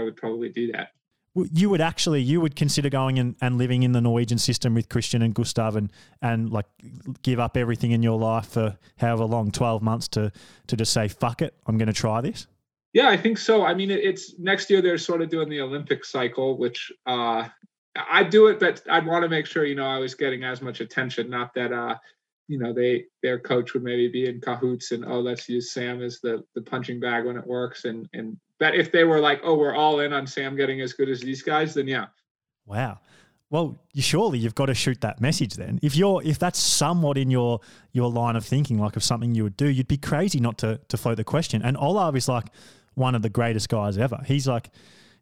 would probably do that. Well, you would consider going and living in the Norwegian system with Kristian and Gustav and like give up everything in your life for however long, 12 months to just say, fuck it, I'm going to try this. Yeah, I think so. I mean, it's next year they're sort of doing the Olympic cycle, which, I'd do it, but I'd want to make sure, I was getting as much attention. Not that, their coach would maybe be in cahoots and, oh, let's use Sam as the punching bag when it works. And but if they were like, oh, we're all in on Sam getting as good as these guys, then yeah. Wow. Well, surely you've got to shoot that message then. If that's somewhat in your line of thinking, like of something you would do, you'd be crazy not to float the question. And Olav is like one of the greatest guys ever. He's like,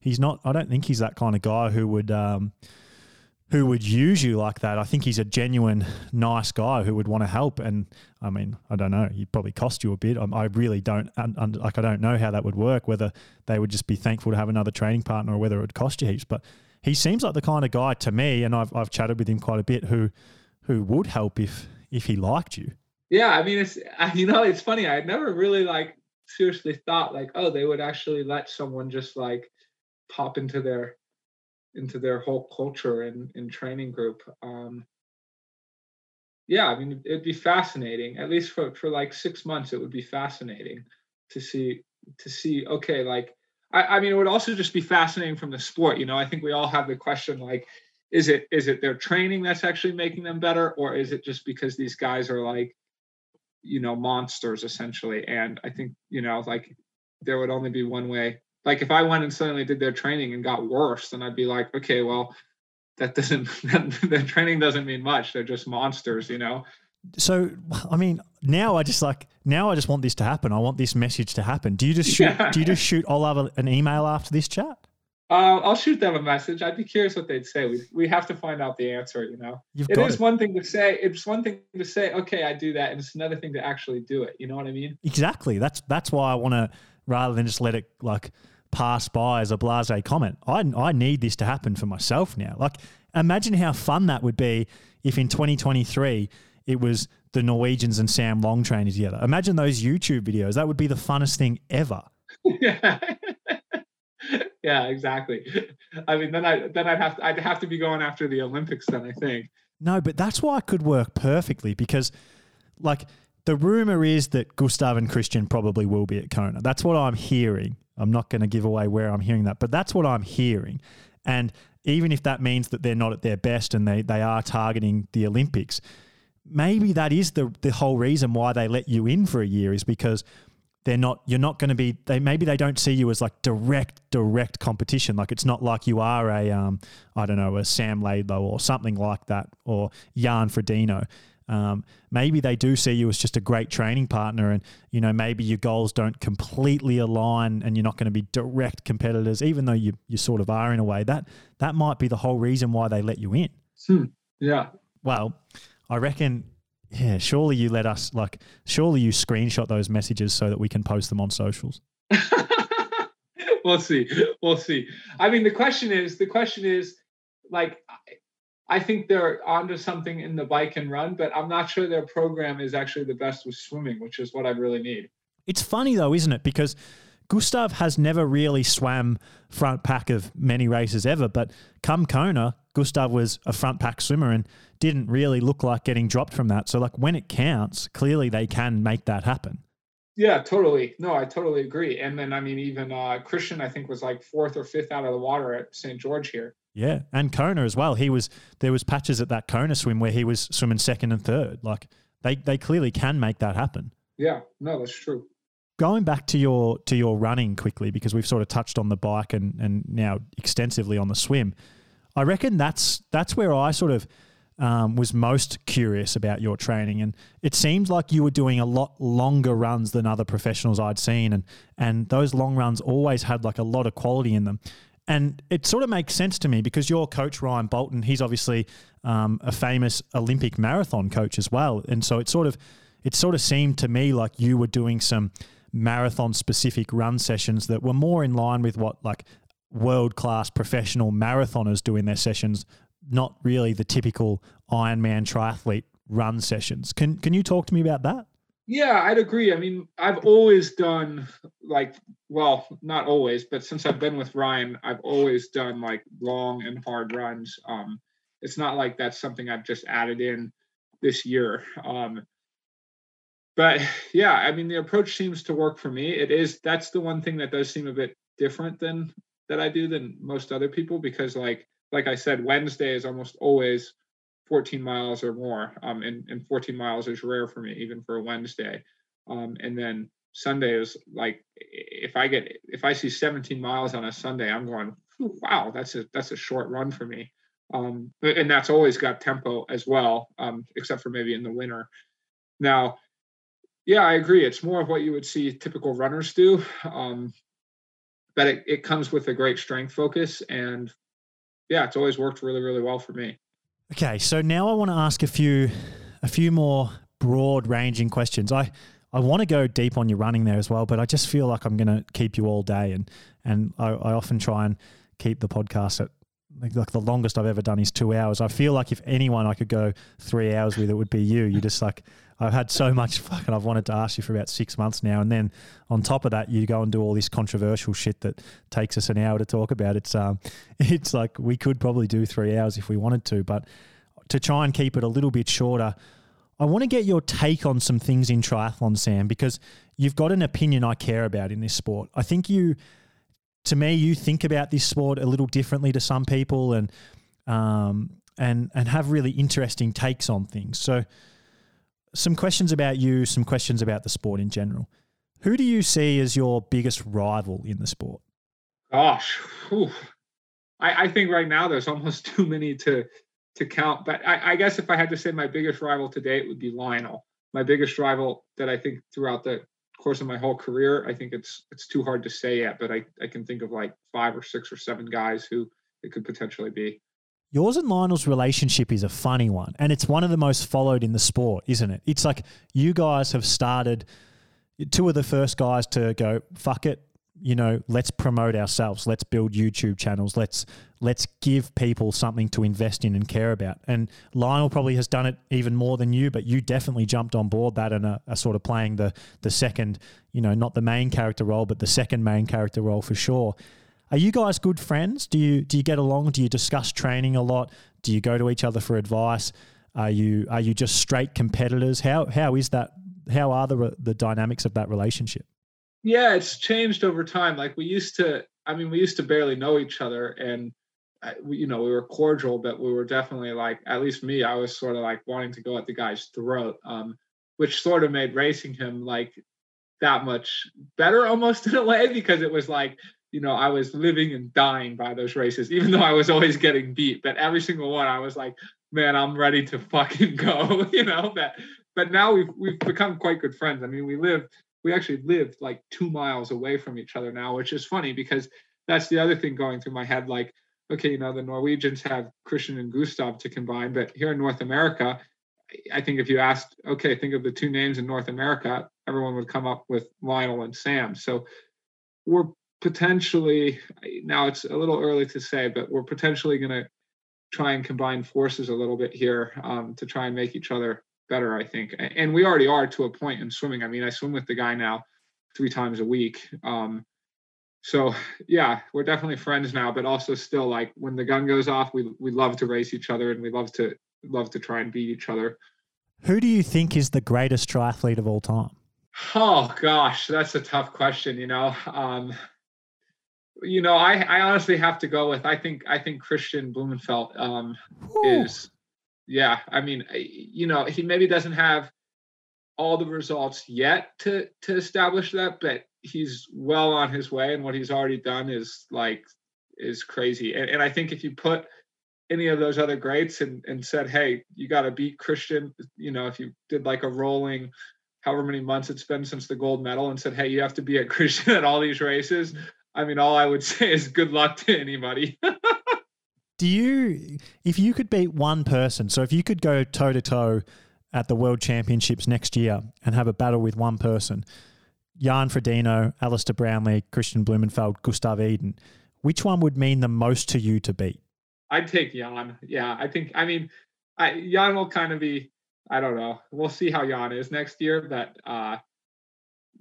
he's not, I don't think he's that kind of guy who would use you like that. I think he's a genuine, nice guy who would want to help. And I mean, I don't know, he'd probably cost you a bit. I really don't, I don't know how that would work, whether they would just be thankful to have another training partner or whether it would cost you heaps. But he seems like the kind of guy to me, and I've chatted with him quite a bit, who would help if he liked you. Yeah. I mean, it's funny. I had never really like seriously thought like, oh, they would actually let someone just like pop into their whole culture and training group. I mean, it'd be fascinating. At least for like 6 months, it would be fascinating to see, okay, like, I mean, it would also just be fascinating from the sport. I think we all have the question, like, is it their training that's actually making them better? Or is it just because these guys are like, monsters essentially? And I think, like there would only be one way. Like if I went and suddenly did their training and got worse, then I'd be like, okay, well, their training doesn't mean much. They're just monsters, So, I mean, now I just want this to happen. I want this message to happen. Do you just shoot Olav an email after this chat? I'll shoot them a message. I'd be curious what they'd say. We have to find out the answer, It's one thing to say, okay, I do that. And it's another thing to actually do it. You know what I mean? Exactly. That's why I want to, rather than just let it like pass by as a blasé comment. I need this to happen for myself now. Like imagine how fun that would be if in 2023 it was the Norwegians and Sam Long training together. Imagine those YouTube videos. That would be the funnest thing ever. Yeah. Yeah, exactly. I mean, I'd have to be going after the Olympics then, I think. No, but that's why it could work perfectly because like the rumor is that Gustav and Kristian probably will be at Kona. That's what I'm hearing. I'm not going to give away where I'm hearing that, but that's what I'm hearing. And even if that means that they're not at their best and they are targeting the Olympics, maybe that is the whole reason why they let you in for a year, is because they're not, you're not going to be, they maybe they don't see you as like direct competition. Like it's not like you are a, I don't know, a Sam Laidlow or something like that, or Jan Frodeno. Maybe they do see you as just a great training partner, and, you know, maybe your goals don't completely align and you're not going to be direct competitors, even though you sort of are in a way. That might be the whole reason why they let you in. Yeah. Well, I reckon, yeah, surely you let us, like, surely you screenshot those messages so that we can post them on socials. We'll see. I mean, the question is, like, I think they're onto something in the bike and run, but I'm not sure their program is actually the best with swimming, which is what I really need. It's funny though, isn't it? Because Gustav has never really swam front pack of many races ever, but come Kona, Gustav was a front pack swimmer and didn't really look like getting dropped from that. So like when it counts, clearly they can make that happen. Yeah, totally. No, I totally agree. And then, I mean, even Kristian, I think, was like 4th or 5th out of the water at St. George here. Yeah. And Kona as well. There was patches at that Kona swim where he was swimming 2nd and 3rd. Like they clearly can make that happen. Yeah, no, that's true. Going back to your running quickly, because we've sort of touched on the bike and now extensively on the swim. I reckon that's where I sort of was most curious about your training, and it seemed like you were doing a lot longer runs than other professionals I'd seen, and those long runs always had like a lot of quality in them. And it sort of makes sense to me because your coach, Ryan Bolton, he's obviously a famous Olympic marathon coach as well, and so it sort of seemed to me like you were doing some marathon specific run sessions that were more in line with what like world-class professional marathoners do in their sessions, not really the typical Ironman triathlete run sessions. Can you talk to me about that? Yeah, I'd agree. I mean, I've always done like, well, not always, but since I've been with Ryan, I've always done like long and hard runs. It's not like that's something I've just added in this year. But yeah, I mean, the approach seems to work for me. That's the one thing that does seem a bit different than most other people, because like I said, Wednesday is almost always 14 miles or more, and 14 miles is rare for me, even for a Wednesday. And then Sunday is like, if I see 17 miles on a Sunday, I'm going, wow, that's a short run for me. And that's always got tempo as well, except for maybe in the winter. Now, yeah, I agree. It's more of what you would see typical runners do. But it comes with a great strength focus, and yeah, it's always worked really, really well for me. Okay, so now I want to ask a few more broad-ranging questions. I want to go deep on your running there as well, but I just feel like I'm going to keep you all day, and I often try and keep the podcast at like the longest I've ever done is 2 hours. I feel like if anyone I could go 3 hours with, it would be you. You just like, I've had so much fucking, I've wanted to ask you for about 6 months now. And then on top of that, you go and do all this controversial shit that takes us an hour to talk about. It's like, we could probably do 3 hours if we wanted to, but to try and keep it a little bit shorter, I want to get your take on some things in triathlon, Sam, because you've got an opinion I care about in this sport. I think you think about this sport a little differently to some people, and have really interesting takes on things. So, some questions about you, some questions about the sport in general. Who do you see as your biggest rival in the sport? Gosh, I think right now there's almost too many to count. But I guess if I had to say my biggest rival today, it would be Lionel. My biggest rival that I think throughout the course of my whole career, I think it's too hard to say yet, but I can think of like 5 or 6 or 7 guys who it could potentially be. Yours and Lionel's relationship is a funny one, and it's one of the most followed in the sport, isn't it? It's like you guys have started, 2 of the first guys to go, fuck it, you know, let's promote ourselves, let's build YouTube channels, let's give people something to invest in and care about. And Lionel probably has done it even more than you, but you definitely jumped on board that and are sort of playing the second, you know, not the main character role, but the second main character role for sure. Are you guys good friends? Do you get along? Do you discuss training a lot? Do you go to each other for advice? Are you just straight competitors? How is that? How are the dynamics of that relationship? Yeah, it's changed over time. Like we used to barely know each other, and you know, we were cordial, but we were definitely like, at least me, I was sort of like wanting to go at the guy's throat, which sort of made racing him like that much better almost in a way, because it was like, you know, I was living and dying by those races, even though I was always getting beat. But every single one, I was like, man, I'm ready to fucking go, you know. But now we've become quite good friends. I mean, we actually lived like 2 miles away from each other now, which is funny because that's the other thing going through my head. Like, okay, you know, the Norwegians have Kristian and Gustav to combine, but here in North America, I think if you asked, okay, think of the two names in North America, everyone would come up with Lionel and Sam. So we're potentially, now it's a little early to say, but we're potentially going to try and combine forces a little bit here to try and make each other better, I think. And we already are to a point in swimming. I mean, I swim with the guy now 3 times a week. So yeah, we're definitely friends now, but also still like when the gun goes off, we love to race each other and we love to try and beat each other. Who do you think is the greatest triathlete of all time? Oh gosh, that's a tough question. You know, I honestly have to go with, I think Kristian Blummenfelt is, yeah. I mean, you know, he maybe doesn't have all the results yet to establish that, but he's well on his way. And what he's already done is crazy. And I think if you put any of those other greats and said, hey, you got to beat Kristian, you know, if you did like a rolling, however many months it's been since the gold medal and said, hey, you have to be at Kristian at all these races. I mean, all I would say is good luck to anybody. If you could beat one person, so if you could go toe to toe at the World Championships next year and have a battle with one person, Jan Frodeno, Alistair Brownlee, Kristian Blummenfelt, Gustav Iden, which one would mean the most to you to beat? I'd take Jan. Yeah, I think, I mean, Jan will kind of be, I don't know. We'll see how Jan is next year, but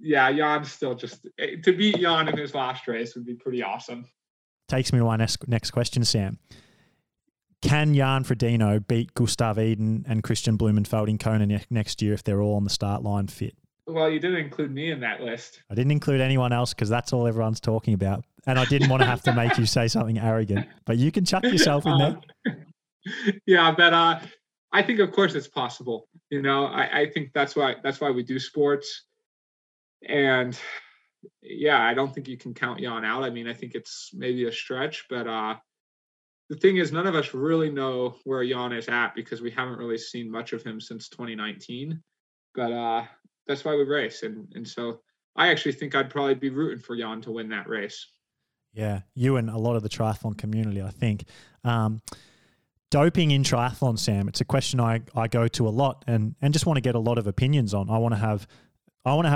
yeah, Jan's still just to beat Jan in his last race would be pretty awesome. Takes me to my next question, Sam. Can Jan Frodeno beat Gustav Iden and Kristian Blummenfelt in Kona next year if they're all on the start line fit? Well, you didn't include me in that list. I didn't include anyone else because that's all everyone's talking about, and I didn't want to have to make you say something arrogant. But you can chuck yourself in there. Yeah, but I think, of course, it's possible. You know, I think that's why we do sports. And yeah, I don't think you can count Jan out. I mean, I think it's maybe a stretch, but the thing is, none of us really know where Jan is at because we haven't really seen much of him since 2019. But that's why we race. And so I actually think I'd probably be rooting for Jan to win that race. Yeah, you and a lot of the triathlon community, I think. Doping in triathlon, Sam, it's a question I go to a lot and just want to get a lot of opinions on. I want to have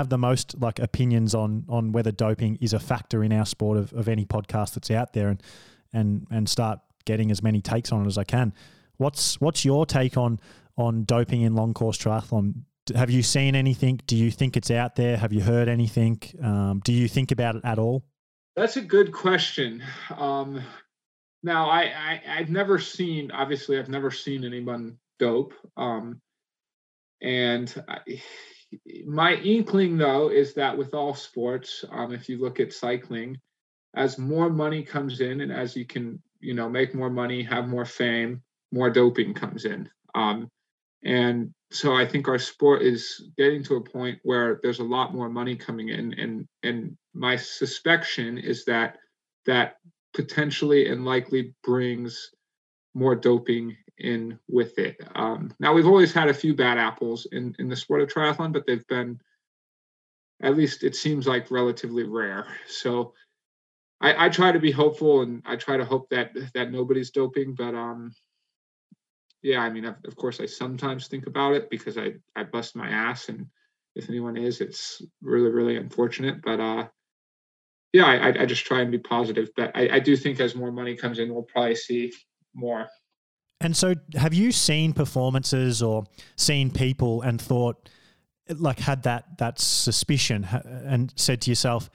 the most like opinions on whether doping is a factor in our sport of any podcast that's out there and start getting as many takes on it as I can. What's your take on doping in long course triathlon? Have you seen anything? Do you think it's out there? Have you heard anything? Do you think about it at all? That's a good question. Now I've never seen anyone dope. My inkling, though, is that with all sports, if you look at cycling, as more money comes in and as you can, you know, make more money, have more fame, more doping comes in. And so I think our sport is getting to a point where there's a lot more money coming in. And my suspicion is that potentially and likely brings more doping in with it. Now we've always had a few bad apples in the sport of triathlon, but they've been, at least it seems like, relatively rare. So I try to be hopeful and I try to hope that nobody's doping, but yeah, I mean, of course I sometimes think about it because I bust my ass, and if anyone is, it's really, really unfortunate, but yeah, I just try and be positive. But I do think as more money comes in, we'll probably see more. And so have you seen performances or seen people and thought, like, had that suspicion and said to yourself,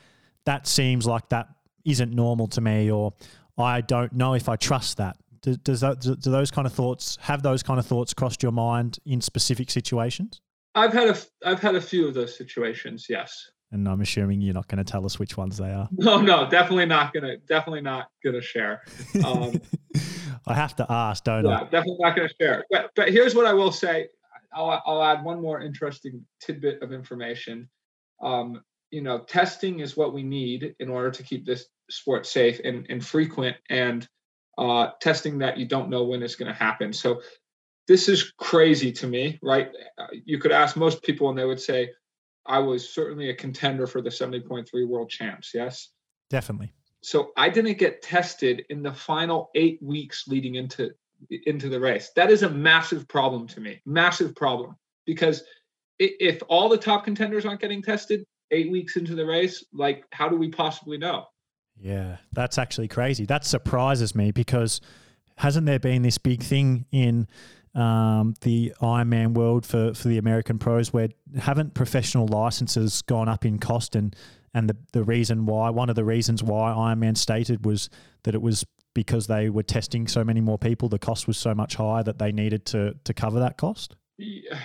that seems like that isn't normal to me, or I don't know if I trust that? Do those kind of thoughts, have those kind of thoughts crossed your mind in specific situations? I've had a few of those situations, yes. And I'm assuming you're not going to tell us which ones they are. No, no, definitely not gonna share. I have to ask, don't I? Definitely not gonna share. But here's what I will say. I'll add one more interesting tidbit of information. Testing is what we need in order to keep this sport safe and frequent, and testing that you don't know when it's going to happen. So this is crazy to me, right? You could ask most people and they would say, I was certainly a contender for the 70.3 World Champs. Yes, definitely. So I didn't get tested in the final 8 weeks leading into the race. That is a massive problem to me, because if all the top contenders aren't getting tested 8 weeks into the race, like, how do we possibly know? Yeah, that's actually crazy. That surprises me, because hasn't there been this big thing in the Ironman world for the American pros, where haven't professional licenses gone up in cost? And the reason why, one of the reasons why Ironman stated was that it was because they were testing so many more people, the cost was so much higher that they needed to cover that cost.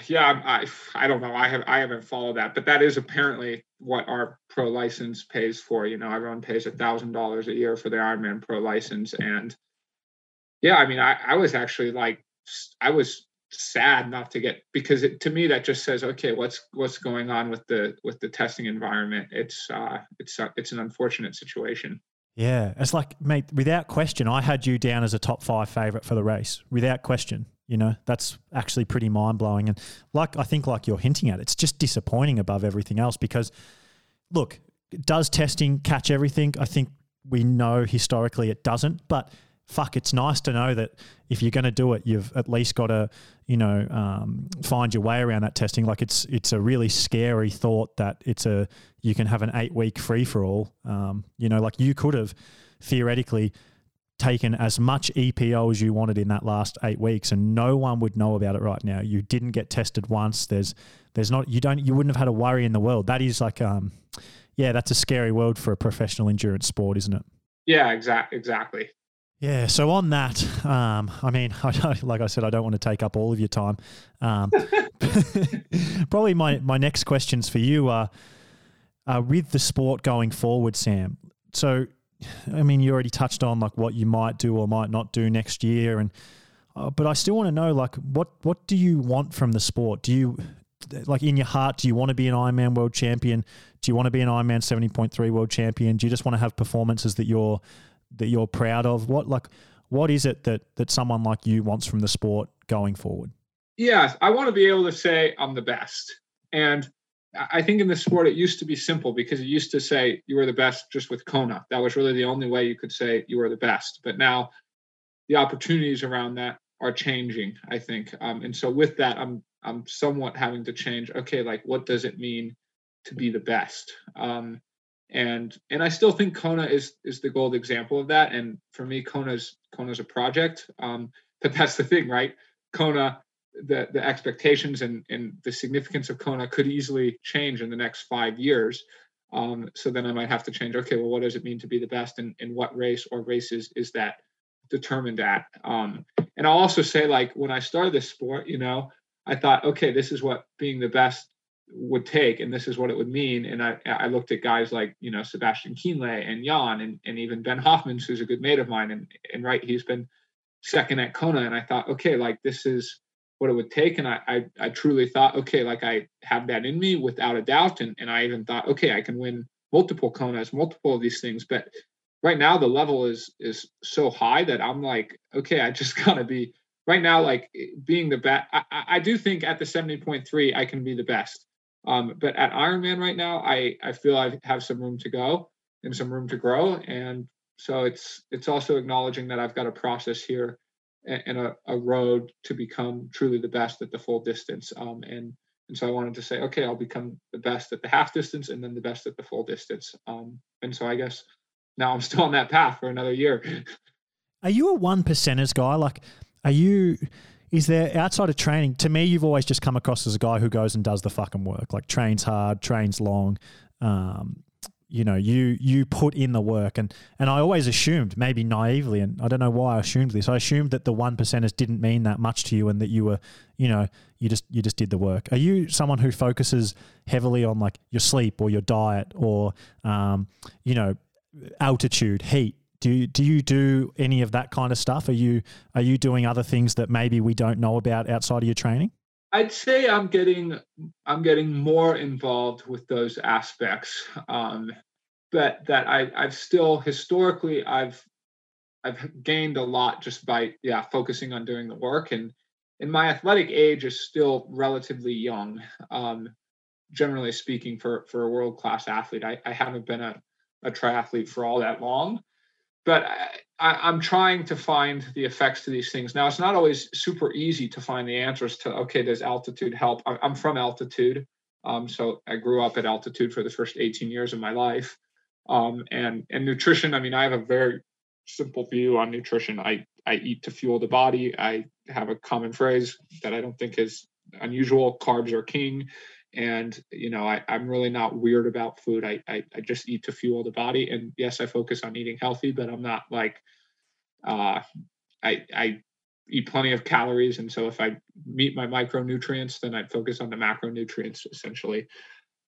Yeah, I don't know. I haven't followed that, but that is apparently what our pro license pays for. You know, everyone pays $1,000 a year for their Ironman pro license, and yeah, I mean, I was actually like, I was sad not to get, because to me that just says, okay, what's going on with the testing environment? It's an unfortunate situation. Yeah, it's like, mate, without question, I had you down as a top 5 favorite for the race, without question. You know, that's actually pretty mind blowing. And I think you're hinting at, it's just disappointing above everything else, because look, does testing catch everything? I think we know historically it doesn't, but fuck, it's nice to know that if you're going to do it, you've at least got to, find your way around that testing. Like, it's a really scary thought that you can have an 8 week free for all. You could have theoretically taken as much EPO as you wanted in that last 8 weeks, and no one would know about it right now. You didn't get tested once. You wouldn't have had a worry in the world. That is like, that's a scary world for a professional endurance sport, isn't it? Yeah, exactly. Yeah. So on that, I don't want to take up all of your time. Probably my next questions for you are with the sport going forward, Sam. So, I mean, you already touched on like what you might do or might not do next year, but I still want to know, like, what do you want from the sport? Do you, like, in your heart, do you want to be an Ironman world champion? Do you want to be an Ironman 70.3 world champion? Do you just want to have performances that you're proud of? What is it that someone like you wants from the sport going forward? Yes, I want to be able to say I'm the best. And I think in the sport, it used to be simple, because it used to say you were the best just with Kona. That was really the only way you could say you were the best. But now the opportunities around that are changing, I think. And so with that, I'm somewhat having to change, okay, like, what does it mean to be the best? And I still think Kona is the gold example of that. And for me, Kona's a project. But that's the thing, right? Kona, the expectations and the significance of Kona could easily change in the next 5 years. So then I might have to change, okay, well, what does it mean to be the best, and what race or races is that determined at? And I'll also say, like, when I started this sport, I thought, okay, this is what being the best would take, and this is what it would mean. And I looked at guys like, Sebastian Kienle and Jan and even Ben Hoffmans, who's a good mate of mine. And right, he's been second at Kona. And I thought, okay, like, this is what it would take. And I truly thought, okay, like, I have that in me without a doubt. And I even thought, okay, I can win multiple Konas, multiple of these things. But right now the level is so high that I'm like, okay, I just gotta be right now, like, being the best. I do think at the 70.3, I can be the best. But at Ironman right now, I feel I have some room to go and some room to grow. And so it's also acknowledging that I've got a process here and a road to become truly the best at the full distance. And so I wanted to say, okay, I'll become the best at the half distance and then the best at the full distance. And so I guess now I'm still on that path for another year. Are you a one percenters guy? Like, is there, outside of training, to me, you've always just come across as a guy who goes and does the fucking work, like trains hard, trains long, you know, you put in the work. And I always assumed, maybe naively, and I don't know why I assumed this, I assumed that the 1%ers didn't mean that much to you and that you were, you know, you just did the work. Are you someone who focuses heavily on like your sleep or your diet or, you know, altitude, heat? Do you do any of that kind of stuff? Are you doing other things that maybe we don't know about outside of your training? I'd say I'm getting more involved with those aspects, but that I've still historically I've gained a lot just by focusing on doing the work, and my athletic age is still relatively young, generally speaking, for a world class athlete. I haven't been a triathlete for all that long, but I'm trying to find the effects to these things. Now, it's not always super easy to find the answers to, okay, does altitude help? I'm from altitude. So I grew up at altitude for the first 18 years of my life. And nutrition, I mean, I have a very simple view on nutrition. I eat to fuel the body. I have a common phrase that I don't think is unusual: carbs are king. And, you know, I'm really not weird about food. I just eat to fuel the body. And yes, I focus on eating healthy, but I'm not like, I eat plenty of calories. And so if I meet my micronutrients, then I'd focus on the macronutrients essentially.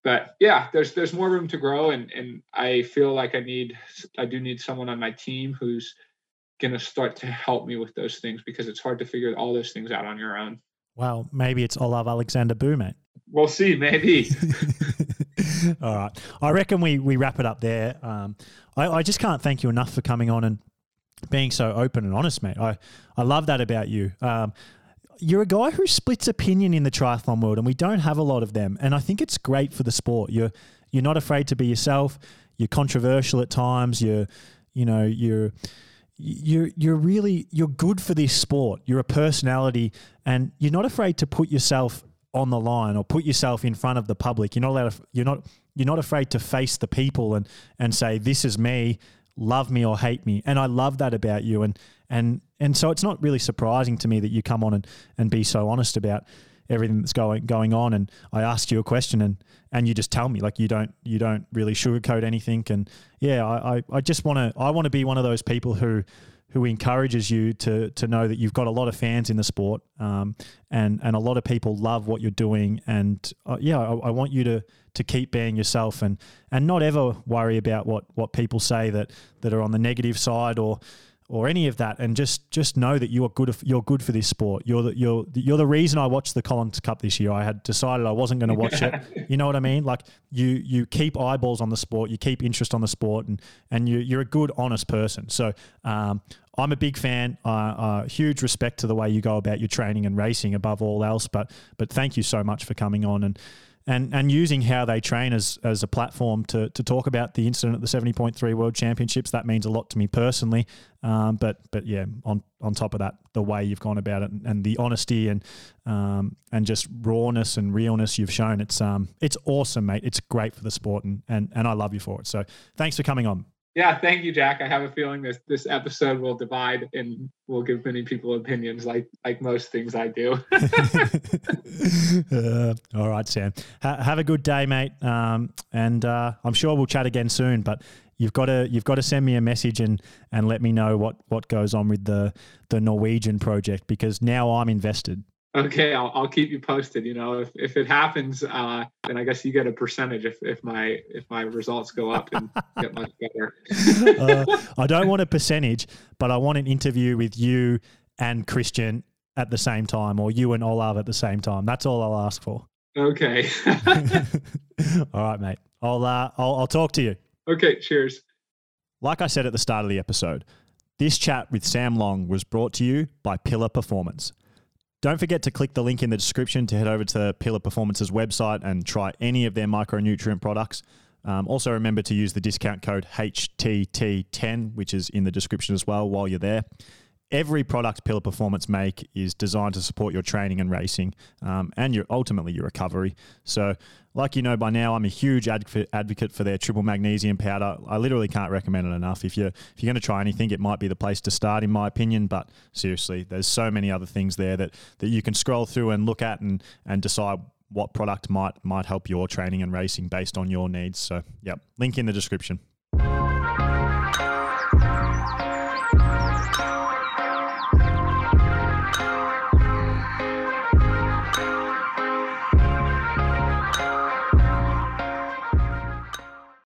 But yeah, there's more room to grow. And I feel like I do need someone on my team who's going to start to help me with those things, because it's hard to figure all those things out on your own. Well, maybe it's Olav Aleksander Bu, mate. We'll see, maybe. All right. I reckon we wrap it up there. I just can't thank you enough for coming on and being so open and honest, mate. I love that about you. You're a guy who splits opinion in the triathlon world, and we don't have a lot of them. And I think it's great for the sport. You're not afraid to be yourself. You're controversial at times. You're good for this sport. You're a personality, and you're not afraid to put yourself on the line or put yourself in front of the public. You're not afraid to face the people and say, this is me, love me or hate me. And I love that about you. And so it's not really surprising to me that you come on and be so honest about everything that's going on. And I ask you a question and you just tell me, like, you don't really sugarcoat anything. And yeah, I want to be one of those people who encourages you to know that you've got a lot of fans in the sport, and a lot of people love what you're doing. And I want you to keep being yourself and not ever worry about what people say that are on the negative side or any of that. And just know that you're good for this sport. You're the reason I watched the Collins Cup this year. I had decided I wasn't going to watch it. You know what I mean? Like, you keep eyeballs on the sport, you keep interest on the sport, and you're a good, honest person. So, I'm a big fan. Huge respect to the way you go about your training and racing above all else. But thank you so much for coming on and using How They Train as a platform to talk about the incident at the 70.3 World Championships. That means a lot to me personally. But yeah, on top of that, the way you've gone about it and the honesty and just rawness and realness you've shown, it's awesome, mate. It's great for the sport, and I love you for it. So thanks for coming on. Yeah, thank you, Jack. I have a feeling this episode will divide and will give many people opinions, like most things I do. All right, Sam. Have a good day, mate. And I'm sure we'll chat again soon. But you've got to send me a message and let me know what goes on with the Norwegian project, because now I'm invested. Okay, I'll keep you posted. You know, if it happens, then I guess you get a percentage if my results go up and get much better. I don't want a percentage, but I want an interview with you and Kristian at the same time, or you and Olav at the same time. That's all I'll ask for. Okay. All right, mate. I'll talk to you. Okay. Cheers. Like I said at the start of the episode, this chat with Sam Long was brought to you by Pillar Performance. Don't forget to click the link in the description to head over to Pillar Performance's website and try any of their micronutrient products. Also remember to use the discount code HTT10, which is in the description as well, while you're there. Every product Pillar Performance make is designed to support your training and racing, and ultimately your recovery. So, like you know by now, I'm a huge advocate for their triple magnesium powder. I literally can't recommend it enough. If you're going to try anything, it might be the place to start, in my opinion. But seriously, there's so many other things there that you can scroll through and look at and decide what product might help your training and racing based on your needs. So, yeah, link in the description.